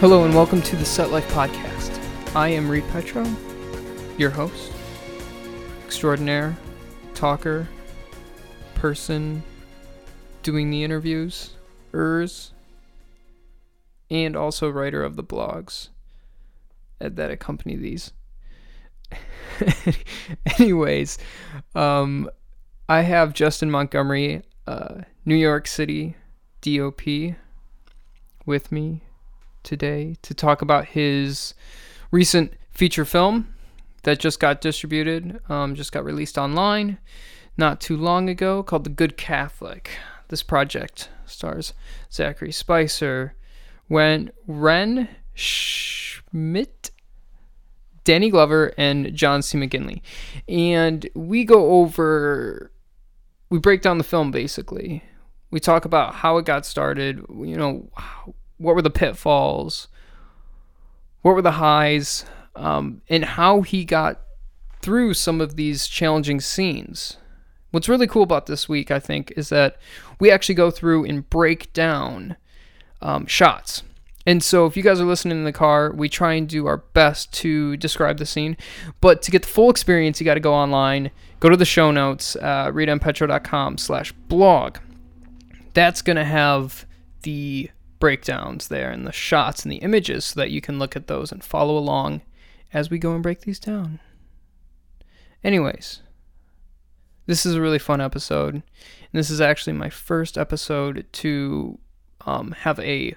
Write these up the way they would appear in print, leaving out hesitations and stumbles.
Hello and welcome to the Set Life Podcast. I am Ree Petro, your host, extraordinaire, talker, person, doing the interviews, and also writer of the blogs that accompany these. Anyways, I have Justin Montgomery, New York City DOP, with me today to talk about his recent feature film that just got distributed, just got released online not too long ago, called The Good Catholic. This project stars Zachary Spicer, Wrenn Schmidt, Danny Glover, and John C. McGinley. And we break down the film basically. We talk about how it got started, what were the pitfalls, what were the highs, and how he got through some of these challenging scenes. What's really cool about this week, I think, is that we actually go through and break down shots. And so if you guys are listening in the car, we try and do our best to describe the scene. But to get the full experience, you got to go online, go to the show notes, readmpetro.com/blog. That's going to have the breakdowns there and the shots and the images so that you can look at those and follow along as we go and break these down. Anyways, this is a really fun episode, and this is actually my first episode to have a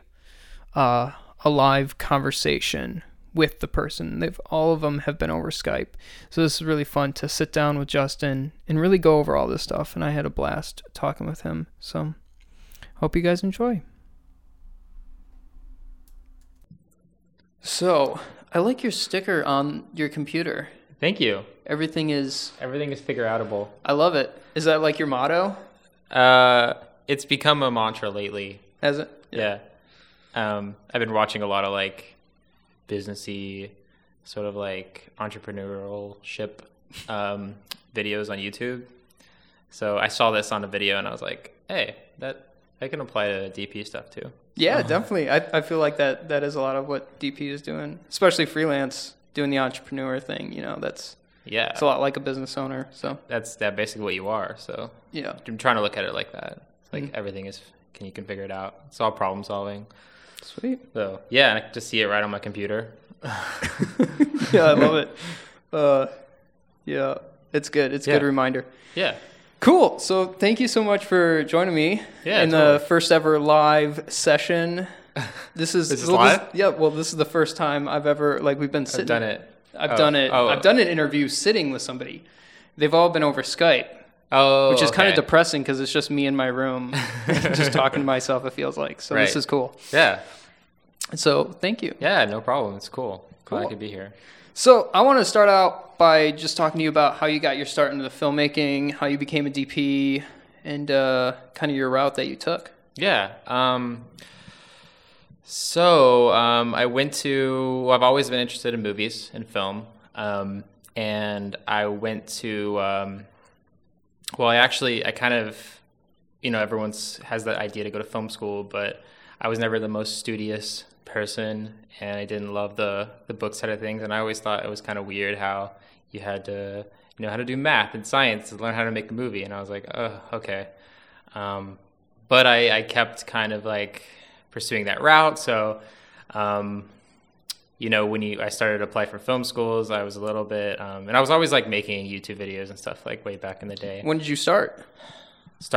live conversation with the person. All of them have been over Skype, so this is really fun to sit down with Justin and really go over all this stuff, and I had a blast talking with him, so hope you guys enjoy. So, I like your sticker on your computer. Thank you. Everything is figure outable. I love it. Is that like your motto? It's become a mantra lately. Has it? Yeah. I've been watching a lot of like businessy, sort of like entrepreneurship videos on YouTube. So I saw this on a video and I was like, hey, that I can apply to DP stuff too. Yeah, definitely. I feel like that is a lot of what DP is doing, especially freelance, doing the entrepreneur thing. It's a lot like a business owner. So that's basically what you are. So yeah, I'm trying to look at it like that. It's like everything is you can figure it out. It's all problem solving. Sweet. So yeah, and I just see it right on my computer. Yeah, I love it. Yeah, it's good. It's a good reminder. Yeah. Cool. So thank you so much for joining me in the first ever live session. This is live? This is the first time I've ever, we've been sitting. I've done it. I've done an interview sitting with somebody. They've all been over Skype, which is kind of depressing because it's just me in my room just talking to myself, it feels like. So This is cool. Yeah. So thank you. Yeah, no problem. It's cool. Glad to be here. So I want to start out by just talking to you about how you got your start into the filmmaking, how you became a DP, and kind of your route that you took. Yeah. I went to... I've always been interested in movies and film, and I went to... I kind of... everyone has that idea to go to film school, but I was never the most studious person, and I didn't love the book side of things, and I always thought it was kind of weird how you had to know how to do math and science to learn how to make a movie, and I was like, oh, okay. But I kept kind of pursuing that route, so I started to apply for film schools, I was a little bit and I was always making YouTube videos and stuff way back in the day. When did you start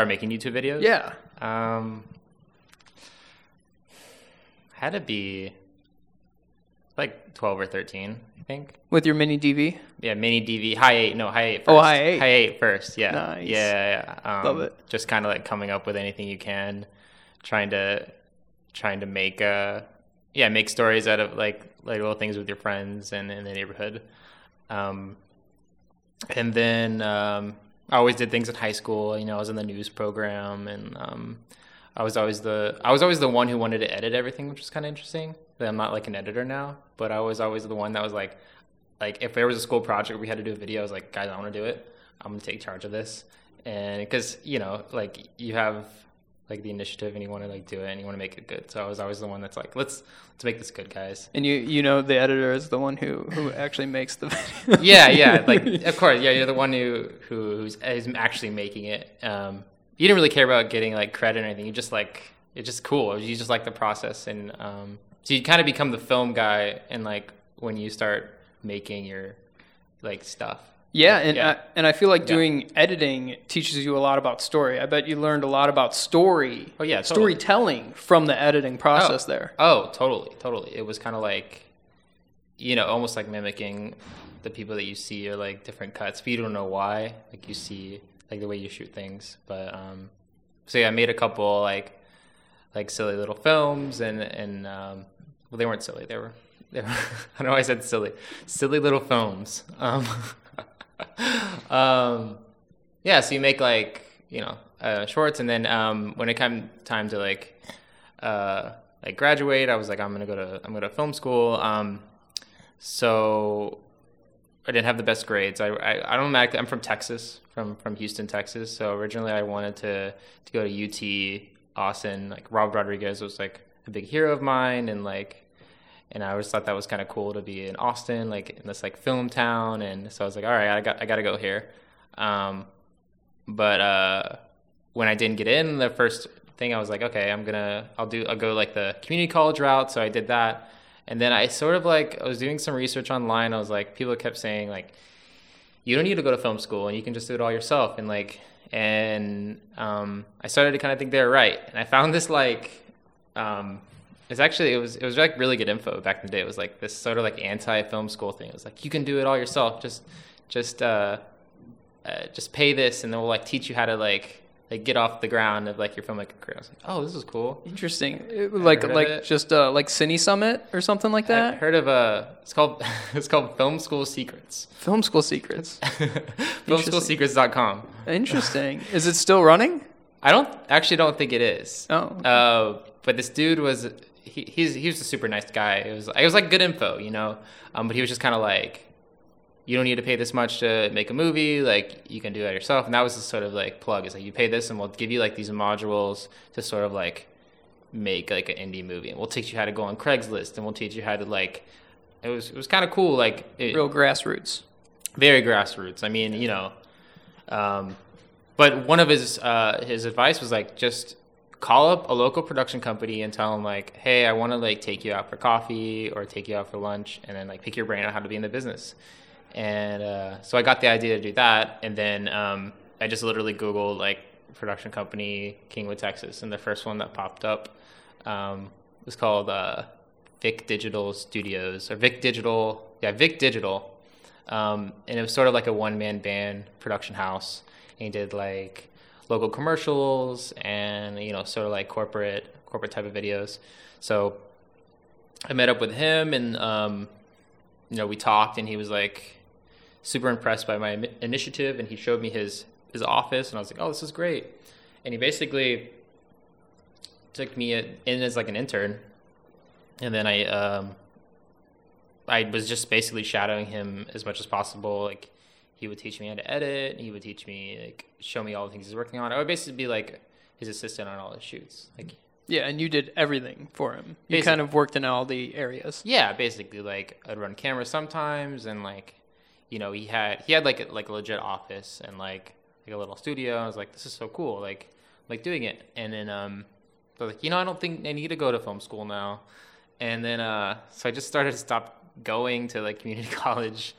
making YouTube videos? Yeah. Had to be 12 or 13, I think. With your mini DV? Yeah, mini DV. High 8 first. Oh, high 8. High 8 first, yeah. Nice. Yeah. Love it. Just kind of coming up with anything you can, trying to make stories out of little things with your friends and in the neighborhood. And then I always did things in high school. I was in the news program and... I was always the one who wanted to edit everything, which was kind of interesting. I'm not an editor now, but I was always the one that was if there was a school project we had to do a video, I was like, guys, I want to do it. I'm gonna take charge of this, and because you have like the initiative and you want to like do it and you want to make it good. So I was always the one that's like, let's make this good, guys. And you know the editor is the one who actually makes the video. Yeah, like of course, yeah, you're the one who's is actually making it. You didn't really care about getting like credit or anything. You just like it's just cool. You just like the process, and so you kind of become the film guy. And like when you start making your like stuff. Yeah, I feel like doing editing teaches you a lot about story. I bet you learned a lot about story. Oh yeah, totally. Storytelling from the editing process there. Oh, totally. It was kind of like, you know, almost like mimicking the people that you see or like different cuts, but you don't know why. Like you see like the way you shoot things, but so yeah, I made a couple like silly little films and well, they weren't silly. They were I don't know why I said silly little films. Yeah, so you make like, you know, shorts, and then when it came time to like graduate, I was like, I'm gonna go to film school. So I didn't have the best grades. I'm from Texas, from Houston, Texas. So originally I wanted to go to UT Austin. Like Rob Rodriguez was like a big hero of mine, and I always thought that was kind of cool to be in Austin, like in this like film town. And so I was like, all right, I got to go here. But when I didn't get in, the first thing I was like, okay, I'll go like the community college route. So I did that. And then I sort of like, I was doing some research online. I was like, people kept saying like, you don't need to go to film school and you can just do it all yourself. And like, I started to kind of think they're right. And I found this like, It was like really good info back in the day. It was like this sort of like anti-film school thing. It was like, you can do it all yourself. Just pay this, and then we'll like teach you how to like get off the ground of like your filmmaking career. I was like, oh, this is cool, interesting. Like Cine Summit or something like that. I've heard of it's called Film School Secrets. Film School Secrets. FilmSchoolSecrets.com. Interesting. Is it still running? I don't think it is. Oh. Okay. But this dude was. He was a super nice guy. It was like good info, you know. But he was just kind of like, you don't need to pay this much to make a movie. Like you can do that yourself. And that was the sort of like plug. It's like you pay this, and we'll give you like these modules to sort of like make like an indie movie. And we'll teach you how to go on Craigslist, and we'll teach you how to like. It was kind of cool. Like real grassroots. Very grassroots. I mean, you know. But one of his advice was like just. Call up a local production company and tell them like, hey, I want to like take you out for coffee or take you out for lunch, and then like pick your brain on how to be in the business. And so I got the idea to do that, and then I just literally Googled like production company Kingwood, Texas, and the first one that popped up was called Vic Digital Studios or Vic Digital, Vic Digital, and it was sort of like a one-man band production house, and he did like. Local commercials and, you know, sort of like corporate type of videos. So I met up with him and, you know, we talked, and he was like super impressed by my initiative, and he showed me his office, and I was like, oh, this is great. And he basically took me in as like an intern. And then I was just basically shadowing him as much as possible. Like, he would teach me how to edit, and he would teach me, like, show me all the things he's working on. I would basically be, like, his assistant on all his shoots. Yeah, and you did everything for him. You kind of worked in all the areas. Yeah, basically, like, I'd run camera sometimes, and, like, you know, he had like a legit office and, like a little studio. I was like, this is so cool, like doing it. And then I was like, you know, I don't think I need to go to film school now. And then so I just started to stop going to, like, community college.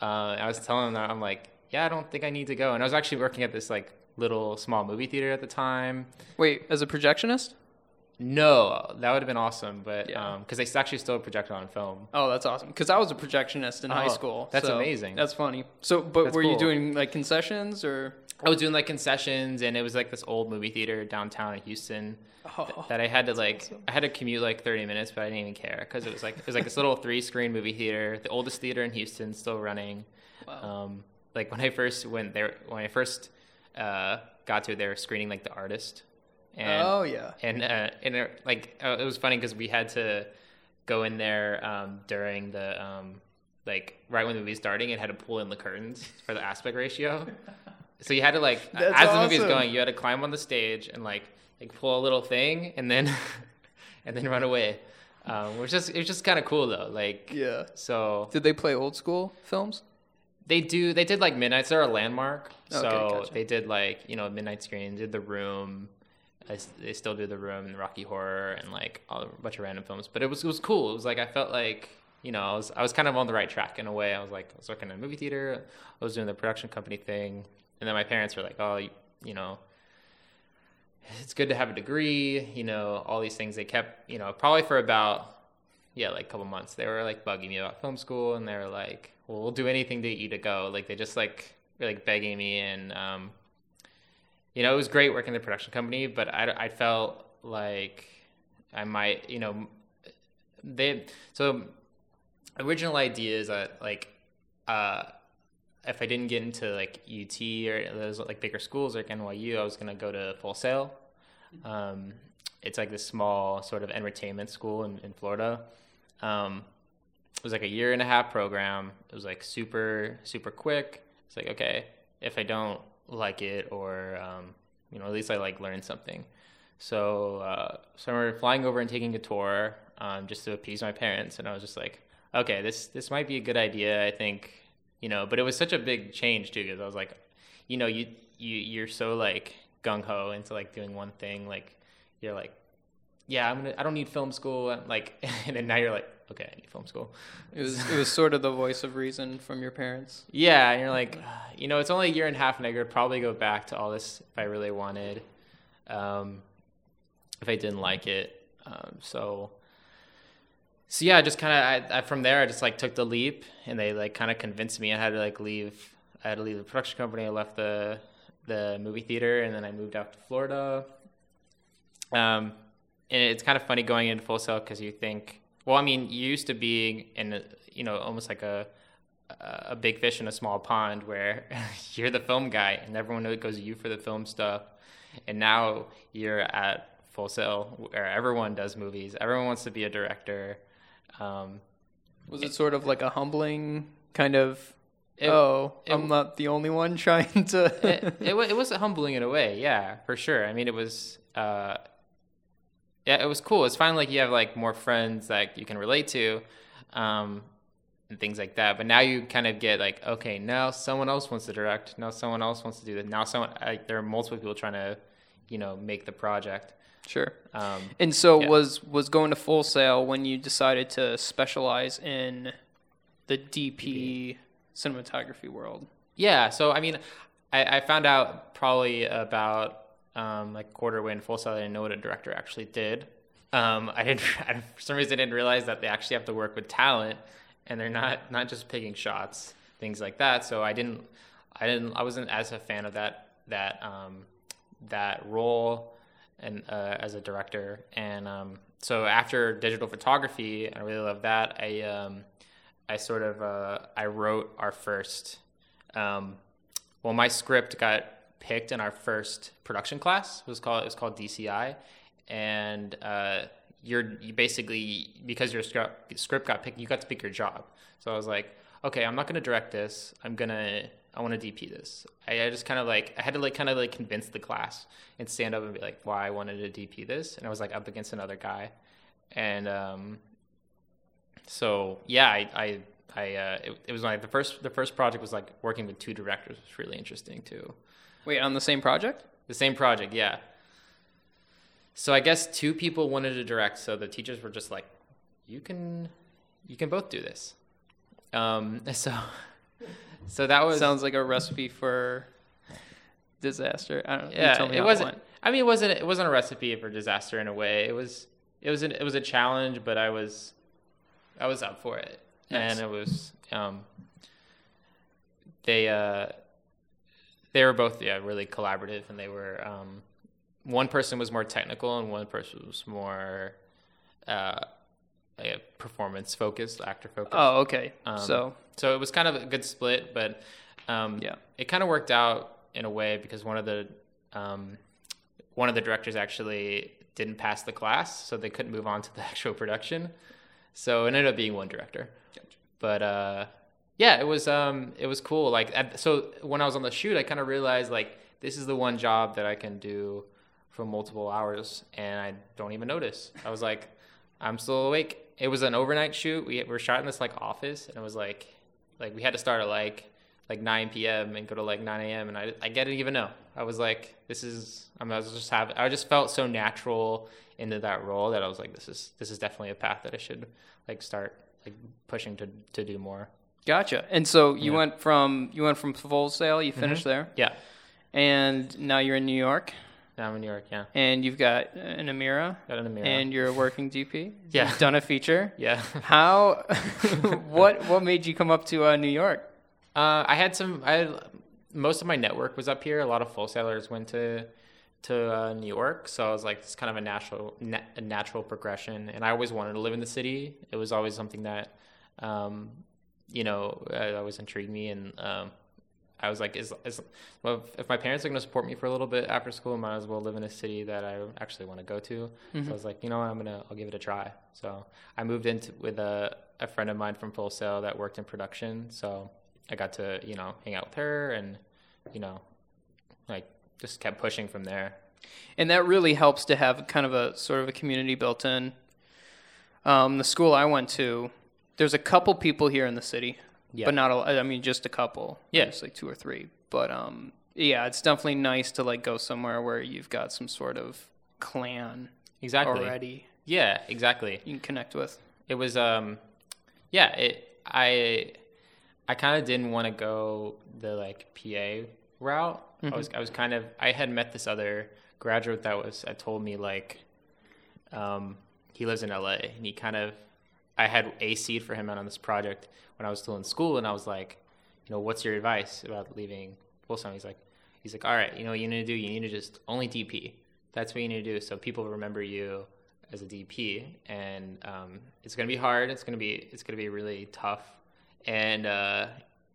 I was telling him that I'm like, yeah, I don't think I need to go. And I was actually working at this like little small movie theater at the time. Wait, as a projectionist? No, that would have been awesome. But because they actually still project on film. Oh, that's awesome. Because I was a projectionist in high school. That's amazing. That's funny. So, but that's were cool. You doing like concessions or? I was doing like concessions, and it was like this old movie theater downtown in Houston that I had to like, awesome. I had to commute like 30 minutes, but I didn't even care because it was like this little 3-screen movie theater, the oldest theater in Houston, still running. Wow. Like when I first went there, got to it, they were screening like The Artist. And, it was funny because we had to go in there during the like right when the movie was starting, it had to pull in the curtains for the aspect ratio. So you had to like, as the movie was going, you had to climb on the stage and like like pull a little thing and then and then run away. It's just kind of cool though. Like, yeah. So did they play old school films? They do. They did like Midnight's. They're a landmark. Okay, so gotcha. They did like, you know, Midnight Screen, did The Room. They still do The Room and Rocky Horror and like a bunch of random films. But it was cool. It was like, I felt like, you know, I was kind of on the right track in a way. I was like, I was working in a movie theater. I was doing the production company thing. And then my parents were like, oh, you know, it's good to have a degree, you know, all these things. They kept, you know, probably for about, yeah, like a couple months, they were like bugging me about film school, and they were like, well, we'll do anything to get you to go. Like, they just like were like begging me, and you know, it was great working in the production company, but I felt like I might, you know, original idea is that like if I didn't get into like UT or those like bigger schools like NYU, I was going to go to Full Sail. It's like this small sort of entertainment school in Florida. It was like a 1.5-year program. It was like super, super quick. It's like, okay, if I don't like it or, you know, at least I like learned something. So I remember flying over and taking a tour just to appease my parents. And I was just like, okay, this might be a good idea, I think. You know, but it was such a big change too, because I was like, you know, you're so like gung ho into like doing one thing, like you're like, yeah, I don't need film school, like, and then now you're like, okay, I need film school. It was sort of the voice of reason from your parents. Yeah, and you're like, you know, it's only 1.5 years, and I could probably go back to all this if I really wanted, if I didn't like it, so. So yeah, just kind of from there, I just like took the leap, and they like kind of convinced me I had to like leave. I had to leave the production company. I left the movie theater, and then I moved out to Florida. And it's kind of funny going into Full Sail, because you think, well, I mean, you used to being in, you know, almost like a big fish in a small pond, where you're the film guy, and everyone goes to you for the film stuff, and now you're at Full Sail, where everyone does movies. Everyone wants to be a director. Was it sort of like a humbling kind of, I'm not the only one trying to... it was humbling in a way, yeah, for sure. I mean, it was, yeah, it was cool. It's finally like you have like more friends that you can relate to and things like that. But now you kind of get like, okay, now someone else wants to direct. Now someone else wants to do this. Now there are multiple people trying to, you know, make the project. Sure. And so yeah. was going to Full Sail when you decided to specialize in the DP cinematography world? Yeah. So, I mean, I found out probably about like quarter way in Full Sail, I didn't know what a director actually did. I for some reason didn't realize that they actually have to work with talent, and they're not just picking shots, things like that. So I wasn't as a fan of that role. And as a director, and so after digital photography, I really love that. I wrote our first. My script got picked in our first production class. It was called DCI, and you basically, because your script got picked, you got to pick your job. So I was like, okay, I'm not going to direct this. I want to DP this. I just kind of like, I had to like kind of like convince the class and stand up and be like, why I wanted to DP this. And I was like up against another guy. And so yeah, it was like the first project was like working with two directors, was really interesting too. Wait, on the same project? The same project, yeah. So I guess two people wanted to direct, so the teachers were just like, you can both do this. So that was... Sounds like a recipe for disaster. I don't know. Yeah, tell me it wasn't. I mean, it wasn't a recipe for disaster in a way. It was a challenge, but I was up for it. Nice. And it was they were both really collaborative, and they were one person was more technical and one person was more performance focused, actor focused. Oh, okay. So it was kind of a good split, but it kind of worked out in a way, because one of the directors actually didn't pass the class, so they couldn't move on to the actual production. So it ended up being one director. Gotcha. But it was cool. Like, so when I was on the shoot, I kind of realized like this is the one job that I can do for multiple hours, and I don't even notice. I was like, I'm still awake. It was an overnight shoot. We were shot in this, like, office, and it was, like we had to start at, like 9 p.m. and go to, like, 9 a.m., and I didn't even know. I was like, this is, I just felt so natural into that role that I was like, this is definitely a path that I should, like, start, like, pushing to do more. Gotcha. And so you went from Full Sail, you finished there. Yeah. And now you're in New York. Now I'm in New York, yeah. And you've got an Amira. Got an Amira. And you're a working DP. Yeah. You've done a feature. Yeah. How, what made you come up to New York? Most of my network was up here. A lot of Full Sailors went to New York. So I was like, it's kind of a natural progression. And I always wanted to live in the city. It was always something that, always intrigued me. And, I was like, if my parents are going to support me for a little bit after school, I might as well live in a city that I actually want to go to. Mm-hmm. So I was like, you know what, I'll give it a try. So I moved in with a friend of mine from Full Sail that worked in production. So I got to, hang out with her and, just kept pushing from there. And that really helps to have kind of a sort of a community built in. The school I went to, there's a couple people here in the city, but not a, just a couple. Yeah. Just like two or three. But it's definitely nice to like go somewhere where you've got some sort of clan already. Yeah, exactly. You can connect with. It was, I kind of didn't want to go the like PA route. Mm-hmm. I had met this other graduate that told me like, he lives in LA and I had AC'd for him out on this project when I was still in school. And I was like, what's your advice about leaving Full Sail? He's like, all right, you need to just only DP. That's what you need to do. So people remember you as a DP and, it's going to be hard. It's going to be really tough. And,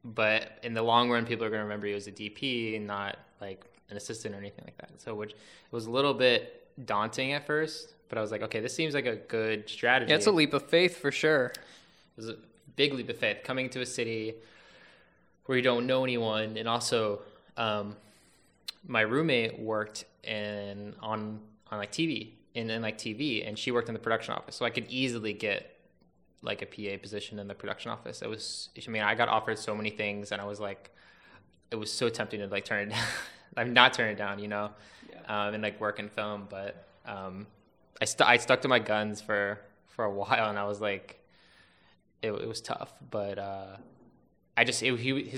but in the long run, people are going to remember you as a DP and not like an assistant or anything like that. So, which was a little bit daunting at first, but I was like, okay, this seems like a good strategy. Yeah, it's a leap of faith for sure. It was a big leap of faith coming to a city where you don't know anyone. And also, my roommate worked on TV and she worked in the production office. So I could easily get like a PA position in the production office. It was, I got offered so many things and I was like, it was so tempting to like turn it down. I'm not turning it down, yeah. And like work in film. But I stuck to my guns for a while and I was like, it was tough. But his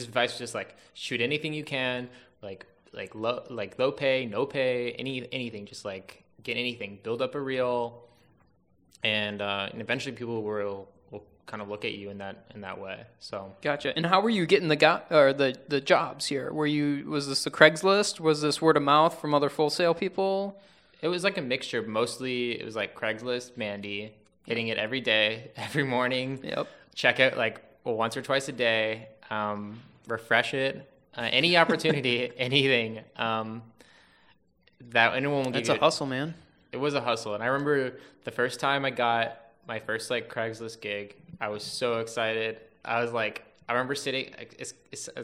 advice was just like, shoot anything you can, like low pay, no pay, anything, just like get anything, build up a reel. And eventually people will kind of look at you in that way. So gotcha. And how were you getting the jobs here? Was this the Craigslist? Was this word of mouth from other Full Sail people? It was like a mixture. Mostly it was like Craigslist, Mandy, hitting it every day, every morning. Yep. Check out like once or twice a day. Refresh it. Any opportunity, anything. That anyone will give you. That's a hustle, man. It was a hustle. And I remember the first time I got my first like Craigslist gig, I was so excited. I was like, I remember sitting, it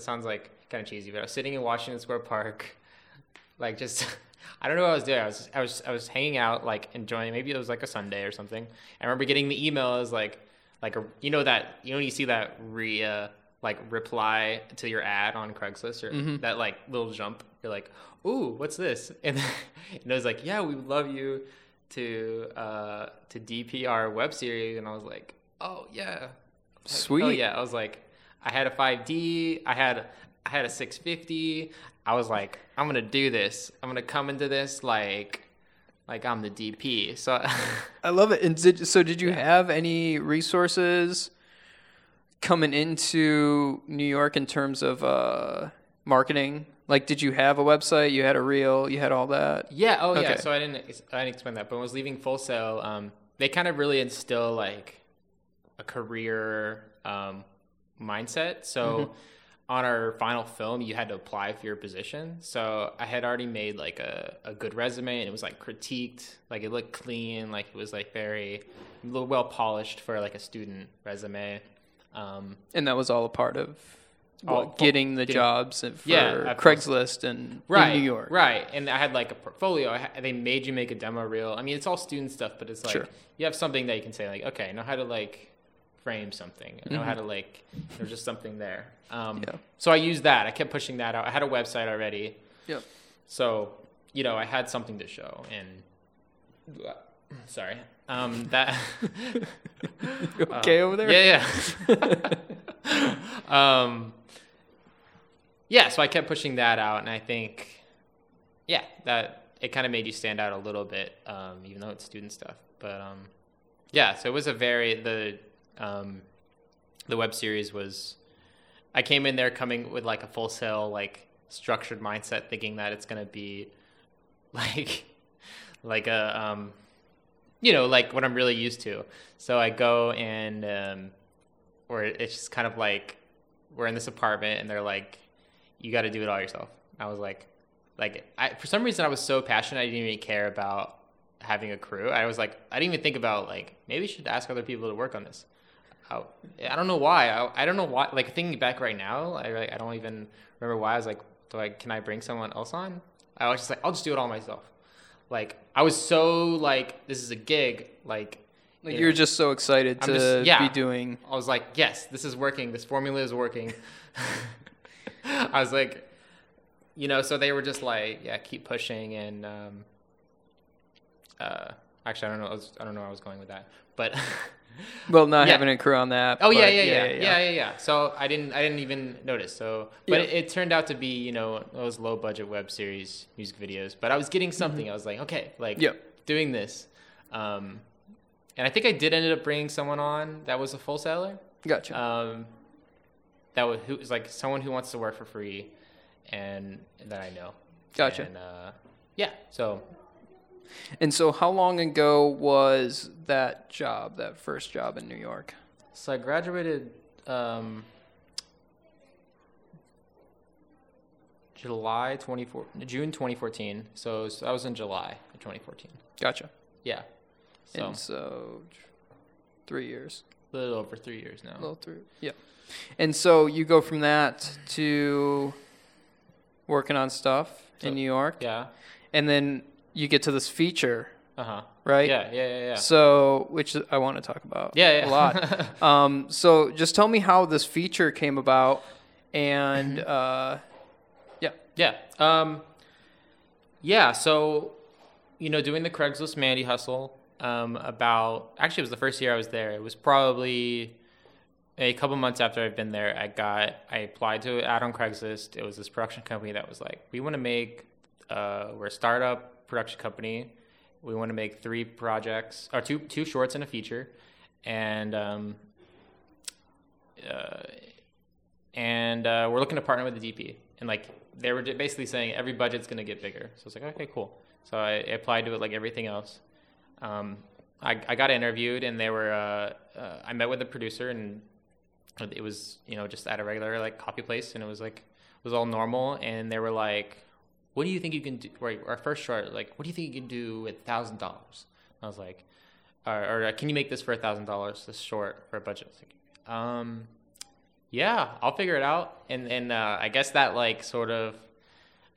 sounds like kind of cheesy, but I was sitting in Washington Square Park, like just, I don't know what I was doing. I was hanging out, like enjoying, maybe it was like a Sunday or something. I remember getting the email. It was like you see that reply to your ad on Craigslist or that like little jump. You're like, ooh, what's this? And I was like, yeah, we would love you to DP our web series. And I was like, oh yeah, like, sweet. Oh yeah, I was like, I had a 5D, I had a 650. I was like, I'm gonna do this. I'm gonna come into this like I'm the DP. So I love it. And did you have any resources coming into New York in terms of marketing? Like, did you have a website? You had a reel? You had all that? Yeah. Oh, okay. Yeah. So I didn't explain that. But when I was leaving Full Sail, they kind of really instill like a career mindset. So on our final film, you had to apply for your position. So I had already made like a good resume, and it was like critiqued. Like it looked clean. Like it was like very well polished for like a student resume. And that was all a part of getting the jobs for Craigslist and in New York. Right. And I had like a portfolio. They made you make a demo reel. I mean, it's all student stuff, but it's like you have something that you can say like, okay, I know how to like frame something. I know how to like, there's just something there. So I used that. I kept pushing that out. I had a website already. Yep. So, you know, I had something to show and over there? Yeah. So I kept pushing that out, and I think, that it kind of made you stand out a little bit, even though it's student stuff. But, so it was a the web series was, I came in there coming with, like, a Full Sail, like, structured mindset, thinking that it's going to be, like a, you know, like what I'm really used to. So I go and, or it's just kind of like, we're in this apartment and they're like, you got to do it all yourself. I was like, for some reason I was so passionate. I didn't even care about having a crew. I was like, I didn't even think about like, maybe I should ask other people to work on this. I don't know why. I don't know why. Like thinking back right now, I don't even remember why. I was like, can I bring someone else on? I was just like, I'll just do it all myself. Like, I was so, like, this is a gig, like you were just so excited to be doing. I was like, yes, this is working. This formula is working. I was like, you know, so they were just like, keep pushing. And actually, I don't know where I was going with that. But having a crew on that. Oh, yeah. So I didn't even notice. So, but it turned out to be, you know, those low budget web series, music videos. But I was getting something. I was like, okay, doing this. And I think I did end up bringing someone on that was a Full Sailer. Gotcha. Who was like someone who wants to work for free, and that I know. Gotcha. And so. And so how long ago was that job, that first job in New York? So I graduated June 2014. So I was in July of 2014. Gotcha. Yeah. So. And so 3 years. A little over 3 years now. Yeah. And so you go from that to working on stuff in New York. Yeah. And then you get to this feature, right? Yeah. So, which I want to talk about a lot. So just tell me how this feature came about and, So, you know, doing the Craigslist Mandy hustle, it was the first year I was there. It was probably a couple months after I've been there. I applied to an ad on Craigslist. It was this production company that was like, we want to make, we're a startup production company. We want to make 3 projects or two shorts and a feature, and we're looking to partner with the DP. And like they were basically saying every budget's going to get bigger. So I was like, okay, cool. So I applied to it like everything else. I got interviewed, and they were. I met with the producer, and it was just at a regular like coffee place, and it was like it was all normal, and they were like, what do you think you can do? Our first short, like, what do you think you can do with $1,000? I was like, or can you make this for $1,000? This short for a budget. Like, I'll figure it out. And I guess that like sort of,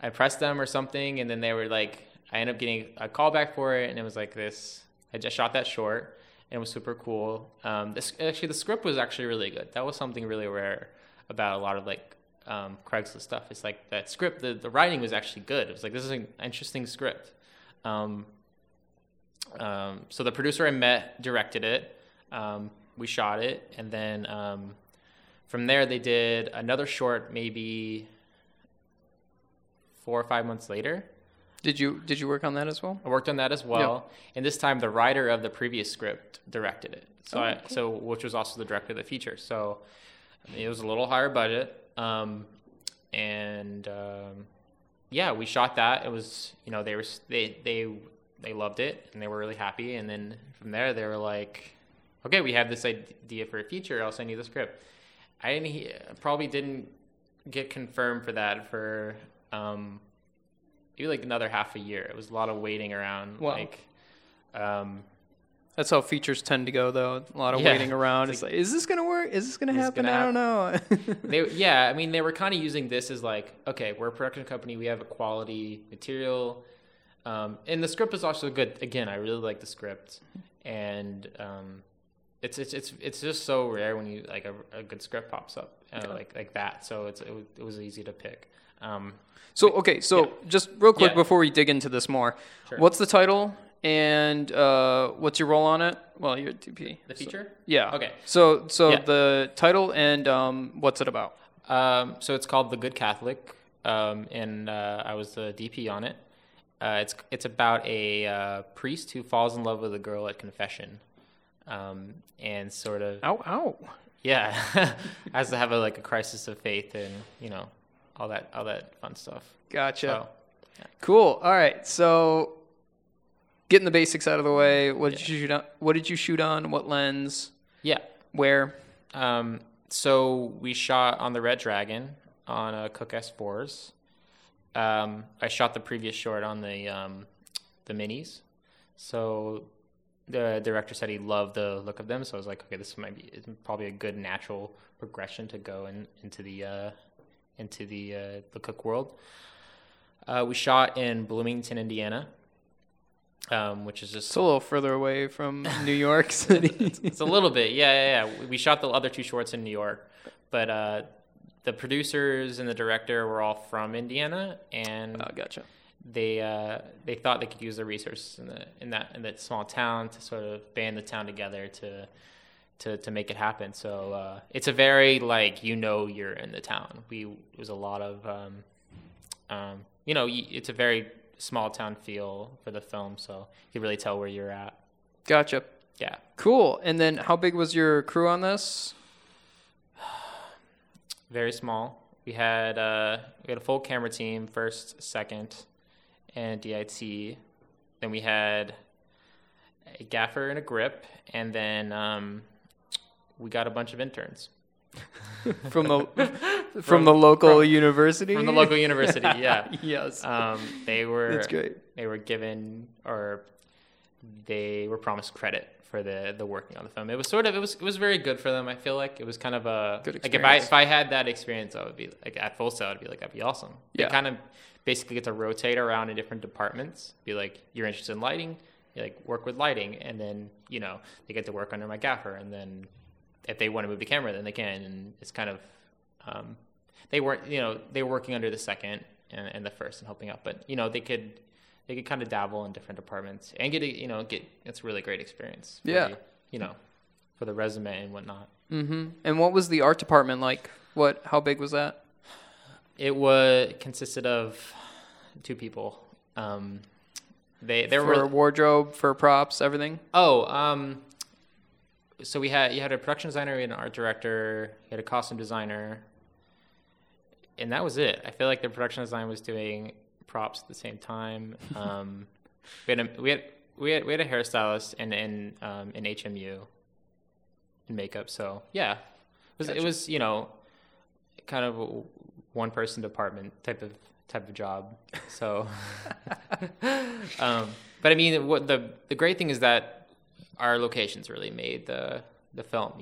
I pressed them or something, and then they were like, I ended up getting a call back for it, and it was like this. I just shot that short, and it was super cool. The script was actually really good. That was something really rare about a lot of like. Craigslist stuff. It's like that script, the writing was actually good. It was like, this is an interesting script. So the producer I met directed it. We shot it. And then from there, they did another short maybe 4 or 5 months later. Did you work on that as well? I worked on that as well. Yep. And this time, the writer of the previous script directed it. So which was also the director of the feature. So it was a little higher budget. We shot that. It was, they loved it, and they were really happy. And then from there, they were like, okay, we have this idea for a feature. I'll send you the script. Probably didn't get confirmed for that for, maybe like another half a year. It was a lot of waiting around. Wow. That's how features tend to go, though. A lot of waiting around. It's like, is this going to work? Is this going to happen? I don't know. Yeah, I mean, they were kind of using this as like, okay, we're a production company. We have a quality material. And the script is also good. Again, I really like the script. And it's just so rare when you like a good script pops up like that. So it was easy to pick. Just real quick before we dig into this more, what's the title and what's your role on it? Well, you're at DP. The feature? So, yeah. Okay. So the title and what's it about? So it's called The Good Catholic, and I was the DP on it. It's about a priest who falls in love with a girl at confession, and sort of yeah, has to have a crisis of faith and all that fun stuff. Gotcha. So, yeah. Cool. All right. So, getting the basics out of the way. What did you shoot on? What did you shoot on? What lens? Yeah. Where? So we shot on the Red Dragon on a Cooke S4s. I shot the previous short on the minis. So the director said he loved the look of them. So I was like, okay, this might be probably a good natural progression to go into the Cooke world. We shot in Bloomington, Indiana, which is just a little further away from New York City. It's a little bit, yeah. We shot the other two shorts in New York, but the producers and the director were all from Indiana, and gotcha. They thought they could use the resources in that small town to sort of band the town together to make it happen. So it's a very you're in the town. It was a lot of it's a very small town feel for the film, so you can really tell where you're at. Gotcha. Yeah. Cool. And then how big was your crew on this? Very small. We had a full camera team, first, second, and DIT. Then we had a gaffer and a grip, and then we got a bunch of interns from the local university. Yeah. Yes. That's great. They were given, or they were promised credit for the working on the film. It was very good for them. I feel like it was kind of a good experience. If I had that experience, I would be at Full Sail. I'd be that'd be awesome. Yeah. You kind of basically get to rotate around in different departments. Be like, you're interested in lighting. You work with lighting, and then they get to work under my gaffer, and then if they want to move the camera, then they can. And it's kind of they were working under the second and the first and helping out, but they could kind of dabble in different departments and get it's a really great experience. For the resume and whatnot. Mm-hmm. And what was the art department like? How big was that? It consisted of two people. There were wardrobe, for props, everything. So you had a production designer, you had an art director, you had a costume designer, and that was it. I feel like the production design was doing props at the same time. We had a hairstylist and an HMU in makeup. So yeah, it was kind of a one person department type of job. So, but I mean, what the great thing is that our locations really made the film.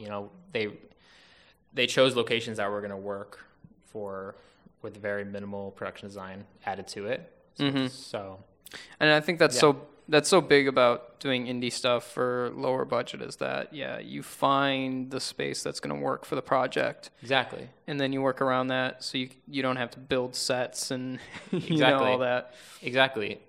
They chose locations that were going to work with very minimal production design added to it. So, mm-hmm. And I think that's so big about doing indie stuff for lower budget is that, you find the space that's going to work for the project. Exactly. And then you work around that so you don't have to build sets and all that. Exactly.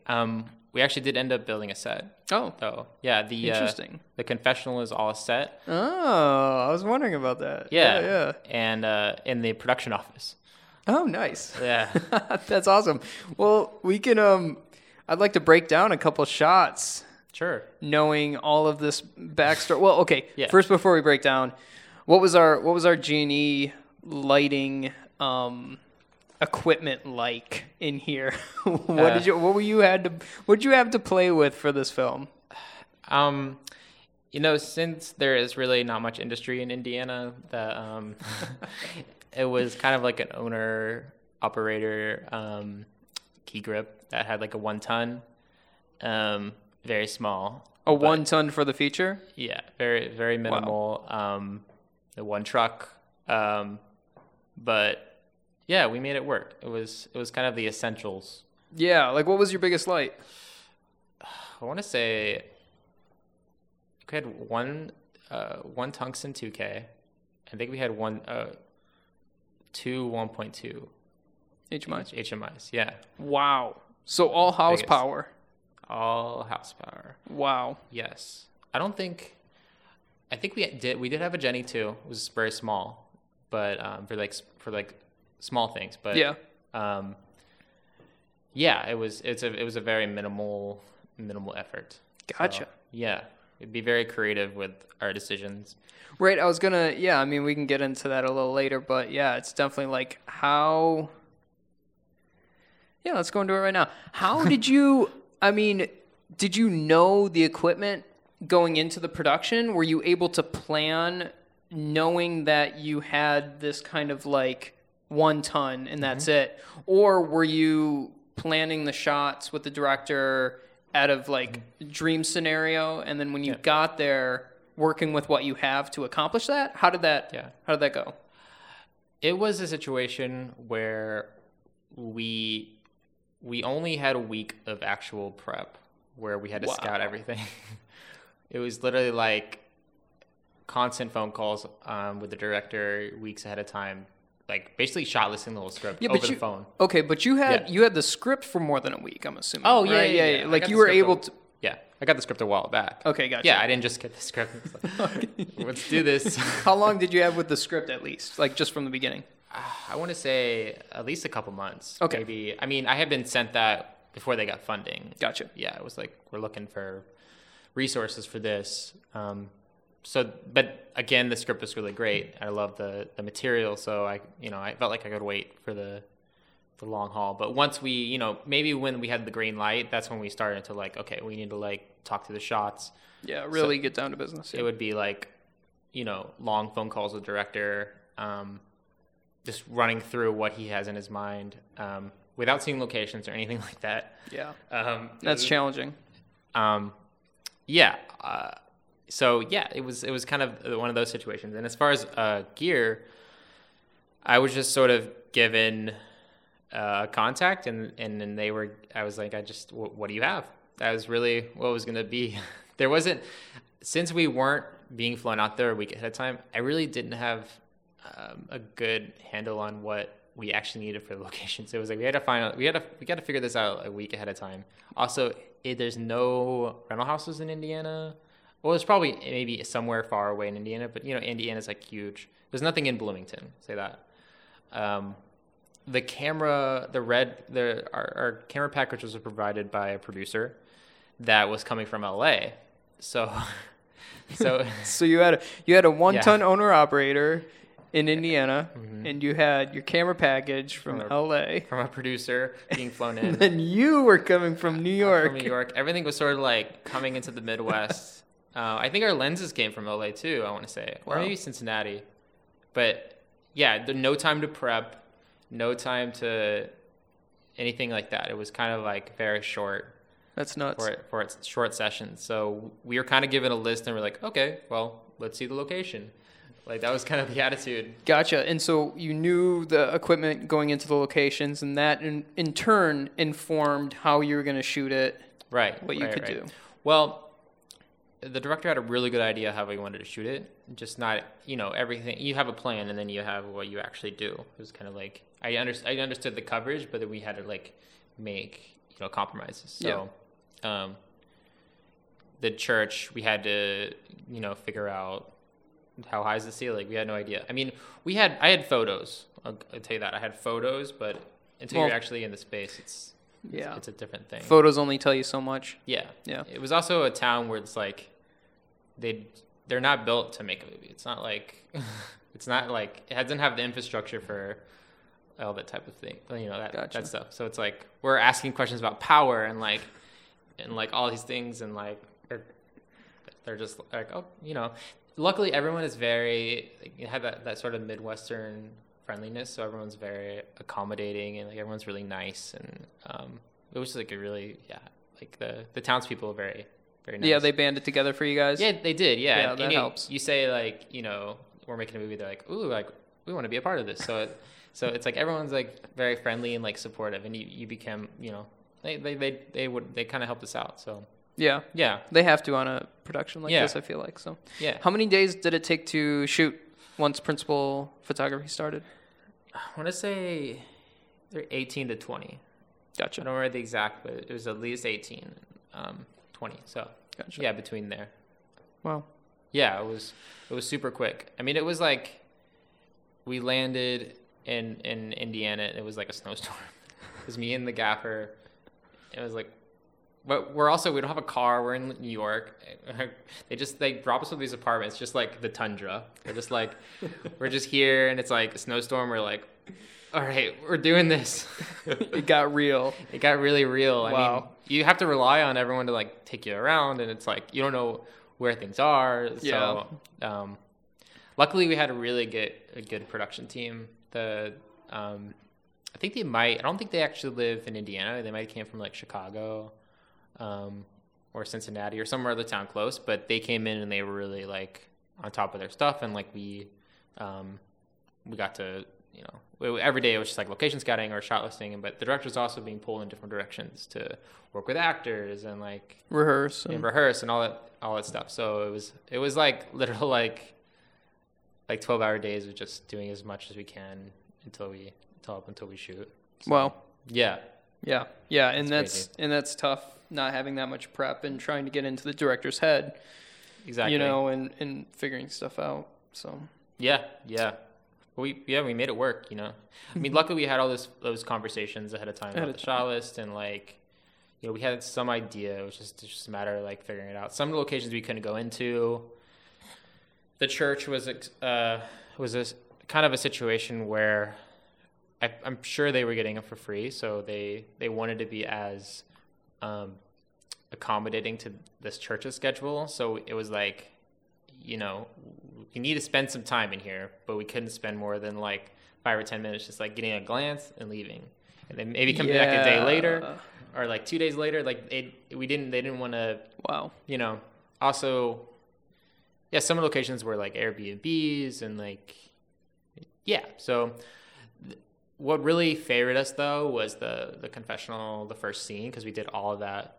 We actually did end up building a set. Oh. So, yeah. Interesting. The confessional is all a set. Oh, I was wondering about that. Yeah. Yeah. And in the production office. Oh, nice. Yeah. That's awesome. Well, we can, I'd like to break down a couple shots. Sure. Knowing all of this backstory. Well, okay. Yeah. First, before we break down, what was our G&E lighting, equipment like in here? What did you have to play with for this film? Since there is really not much industry in Indiana, it was kind of like an owner-operator key grip that had a 1 ton, very small. A one-ton for the feature? Yeah, very, very minimal. Wow. The one truck. But yeah, we made it work. It was kind of the essentials. Yeah, like what was your biggest light? I want to say we had one tungsten 2K. I think we had two 1.2 HMIs. HMIs, yeah. Wow. So all house power. All house power. Wow. Yes. I think we did have a Jenny too. It was very small, but for small things, but yeah. It was a very minimal effort. Gotcha. So, yeah. It'd be very creative with our decisions. Right. We can get into that a little later, but yeah, it's definitely like how. Yeah, let's go into it right now. How did you know the equipment going into the production? Were you able to plan knowing that you had this kind of like 1 ton and that's it? Or were you planning the shots with the director out of like dream scenario, and then when you got there, working with what you have to accomplish that? How did that go? It was a situation where we only had a week of actual prep where we had to scout everything. It was literally like constant phone calls with the director weeks ahead of time, like basically shot listing the whole script the phone. Okay, but you had the script for more than a week, I'm assuming. Oh, yeah, right? Yeah. Like you were able to... Yeah, I got the script a while back. Okay, gotcha. Yeah, I didn't just get the script. Let's do this. How long did you have with the script at least, like just from the beginning? I want to say at least a couple months. Okay. Maybe. I mean, I had been sent that before they got funding. Gotcha. Yeah, it was like, we're looking for resources for this. But again, the script was really great. I love the material. So I felt like I could wait for the long haul. But once we, maybe when we had the green light, that's when we started to like, okay, we need to like talk to the shots. Yeah. Really get down to business. Yeah. It would be like, long phone calls with the director, just running through what he has in his mind without seeing locations or anything like that. Yeah. That's challenging. It was kind of one of those situations. And as far as gear, I was just sort of given contact and then what do you have? That was really what it was going to be. There wasn't, since we weren't being flown out there a week ahead of time, I really didn't have a good handle on what we actually needed for the location. So it was like we had to figure this out a week ahead of time. Also, there's no rental houses in Indiana. Well, there's probably maybe somewhere far away in Indiana, but Indiana's like huge. There's nothing in Bloomington. Say that. Our camera package was provided by a producer that was coming from LA. So you had a one-ton owner-operator in Indiana, and you had your camera package from LA. From a producer being flown in. And then you were coming from New York. From New York. Everything was sort of like coming into the Midwest. I think our lenses came from LA too, I want to say. Wow. Or maybe Cincinnati. But yeah, no time to prep, no time to anything like that. It was kind of like very short. That's nuts. For its short session. So we were kind of given a list and we're like, okay, well, let's see the location. Like, that was kind of the attitude. Gotcha. And so you knew the equipment going into the locations, and that in turn informed how you were going to shoot it, what you could do. Well, the director had a really good idea how he wanted to shoot it, just not, everything. You have a plan, and then you have what you actually do. It was kind of like, I understood the coverage, but then we had to, like, make, compromises. So yeah. The church, we had to, figure out, how high is the ceiling? We had no idea. I mean, I had photos. I'll tell you that. I had photos, but until you're actually in the space, it's a different thing. Photos only tell you so much. Yeah. Yeah. It was also a town where it's like, they're not built to make a movie. It's not like, it doesn't have the infrastructure for all that type of thing, that stuff. So it's like, we're asking questions about power and all these things. And like, they're just like, Luckily, everyone is very have that sort of Midwestern friendliness, so everyone's very accommodating and like everyone's really nice, and it was just like a really the townspeople are very Very nice. Yeah, they banded together for you guys. Yeah, they did. Yeah, yeah, that helps. You say like, you know, we're making a movie. They're like, ooh, like we want to be a part of this. So, so it's like everyone's like very friendly and like supportive, and you become, you know, they kind of helped us out. So. Yeah, yeah, they have to on a production like this. I feel like so. Yeah. How many days did it take to shoot once principal photography started? I want to say they're 18 to 20. Gotcha. I don't remember the exact, but it was at least 18, 20. So gotcha. Yeah, between there. Wow. Yeah, it was super quick. I mean, it was like we landed in Indiana, and it was like a snowstorm. It was me and the gaffer. It was like. But we don't have a car. We're in New York. They drop us in these apartments, just like the tundra. They're just like, we're just here, and it's like a snowstorm. We're like, all right, we're doing this. It got real. It got really real. Wow. I mean, you have to rely on everyone to like take you around, and it's like you don't know where things are. Yeah. So, luckily, we had a really good production team. I don't think they actually live in Indiana. They might came from like Chicago. Or Cincinnati or somewhere other town close, but they came in and they were really like on top of their stuff, and like we got to, you know, every day it was just like location scouting or shot listing, and but the director's also being pulled in different directions to work with actors and like rehearse and all that stuff. So it was like literal like 12-hour days of just doing as much as we can until we shoot. So, wow. Yeah, and that's tough. Not having that much prep and trying to get into the director's head, exactly. You know, and figuring stuff out. So yeah, we made it work. You know, I mean, luckily we had all those conversations ahead of time about the shot list, and like, you know, we had some idea. It was just a matter of like figuring it out. Some locations we couldn't go into. The church was a kind of a situation where I'm sure they were getting it for free, so they wanted to be as accommodating to this church's schedule. So it was like, you know, you need to spend some time in here, but we couldn't spend more than like 5 or 10 minutes just like getting a glance and leaving, and then maybe coming back a day later or like 2 days later. Like they didn't want to. Wow. You know, also, yeah, some locations were like Airbnbs and like, yeah. So what really favored us though was the confessional, the first scene, because we did all of that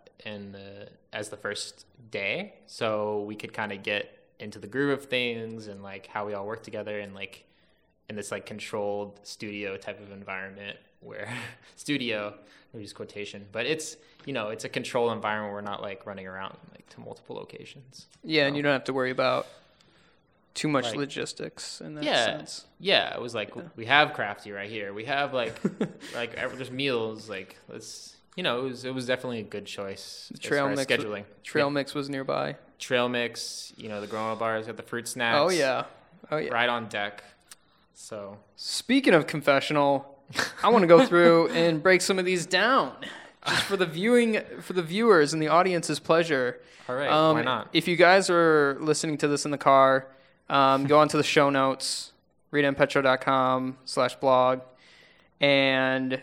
as the first day, so we could kind of get into the groove of things and like how we all work together and like in this like controlled studio type of environment where studio, we use quotation, but it's, you know, it's a controlled environment. We're not like running around like to multiple locations. Yeah, and you don't have to worry about too much like, logistics in that sense. Yeah, it was like we have Crafty right here. We have like like there's meals. Like let's, you know, it was definitely a good choice. The trail mix scheduling. Trail mix was nearby. Trail mix, you know, the granola bars, got the fruit snacks. Oh yeah. Right on deck. So speaking of confessional, I want to go through and break some of these down. Just for the viewers and the audience's pleasure. All right, why not? If you guys are listening to this in the car, go onto the show notes, readmpetro.com/blog, and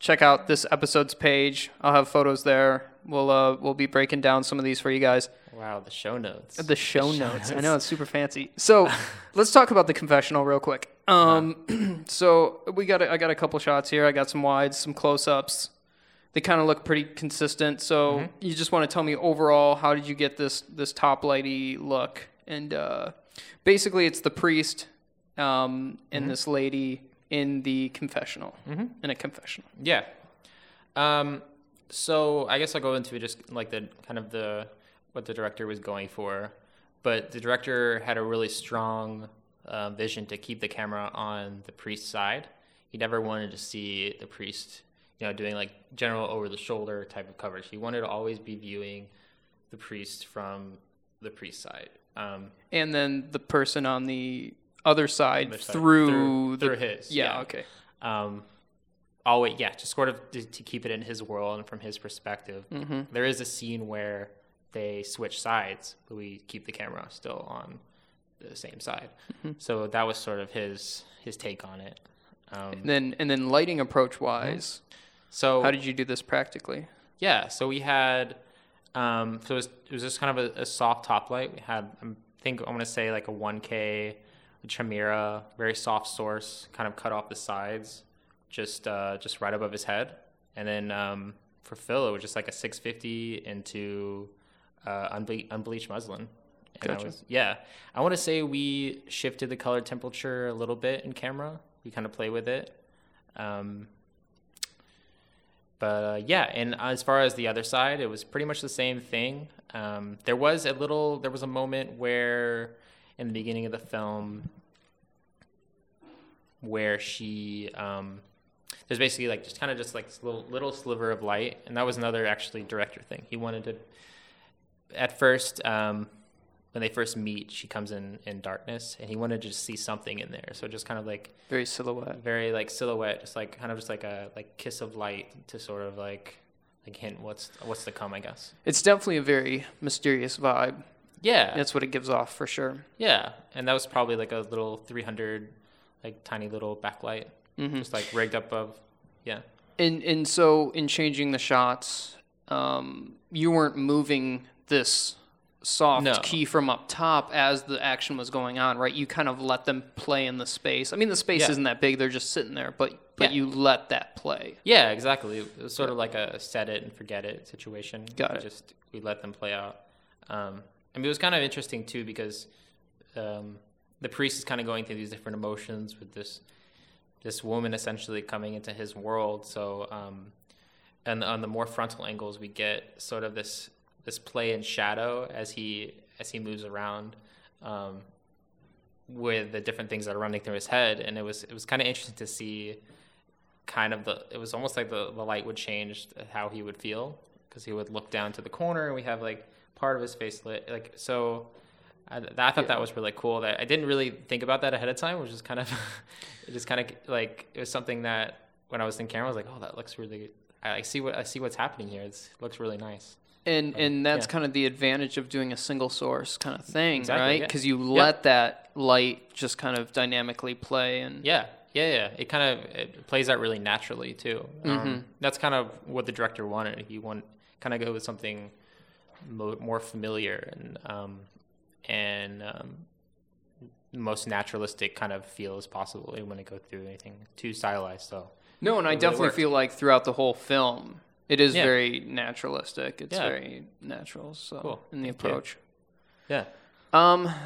check out this episode's page. I'll have photos there. We'll be breaking down some of these for you guys. Wow, the show notes. The show notes. I know, it's super fancy. So let's talk about the confessional real quick. So I got a couple shots here. I got some wides, some close-ups. They kind of look pretty consistent. So You just want to tell me overall, how did you get this top lighty look? And basically, it's the priest and this lady in the confessional, in a confessional. Yeah. So I guess I'll go into just like the kind of what the director was going for, but the director had a really strong vision to keep the camera on the priest's side. He never wanted to see the priest, you know, doing like general over-the-shoulder type of coverage. He wanted to always be viewing the priest from the priest's side. And then the person on the other side through his. Yeah. Okay. Always, yeah, just sort of to keep it in his world and from his perspective. There is a scene where they switch sides, but we keep the camera still on the same side. So that was sort of his take on it. And then lighting approach wise. So how did you do this practically? Yeah. So we had So it was just kind of a soft top light. We had, I want to say like a 1K, which Amira, very soft source, kind of cut off the sides, just right above his head. And then for Phil, it was just like a 650 into unbleached muslin. And gotcha. I want to say we shifted the color temperature a little bit in camera. We kind of play with it. And as far as the other side, it was pretty much the same thing. There was a moment where in the beginning of the film where she, there's basically like just this little sliver of light. And that was another actually director thing. He wanted to, at first, when they first meet, she comes in darkness and he wanted to just see something in there. So just kind of like very silhouette, just like a kiss of light to sort of like hint what's to come, I guess. It's definitely a very mysterious vibe. Yeah. That's what it gives off for sure. Yeah. And that was probably like a little 300, like tiny little backlight, mm-hmm. just like rigged up of, yeah. And so in changing the shots, you weren't moving this soft key from up top as the action was going on, right? You kind of let them play in the space. I mean, the space isn't that big. They're just sitting there, but you let that play. Yeah, exactly. It was sort of like a set it and forget it situation. Got it. We let them play out. I mean, it was kind of interesting too, because the priest is kind of going through these different emotions with this woman essentially coming into his world. So, and on the more frontal angles, we get sort of this play in shadow as he moves around with the different things that are running through his head. And it was kind of interesting to see it was almost like the light would change how he would feel, because he would look down to the corner and we have like part of his face lit. Like, so I thought that was really cool, that I didn't really think about that ahead of time, which is kind of, it was something that when I was in camera, I was like, oh, that looks really, I see what's happening here. It looks really nice. And that's kind of the advantage of doing a single source kind of thing, exactly, right? Because you let that light just kind of dynamically play. And it kind of plays out really naturally too. Mm-hmm. That's kind of what the director wanted. He wanted kind of go with something more familiar and most naturalistic kind of feel as possible. He wouldn't go through anything too stylized. So no, and I definitely feel like throughout the whole film, it is very naturalistic. It's very natural. So cool. In the approach. Yeah.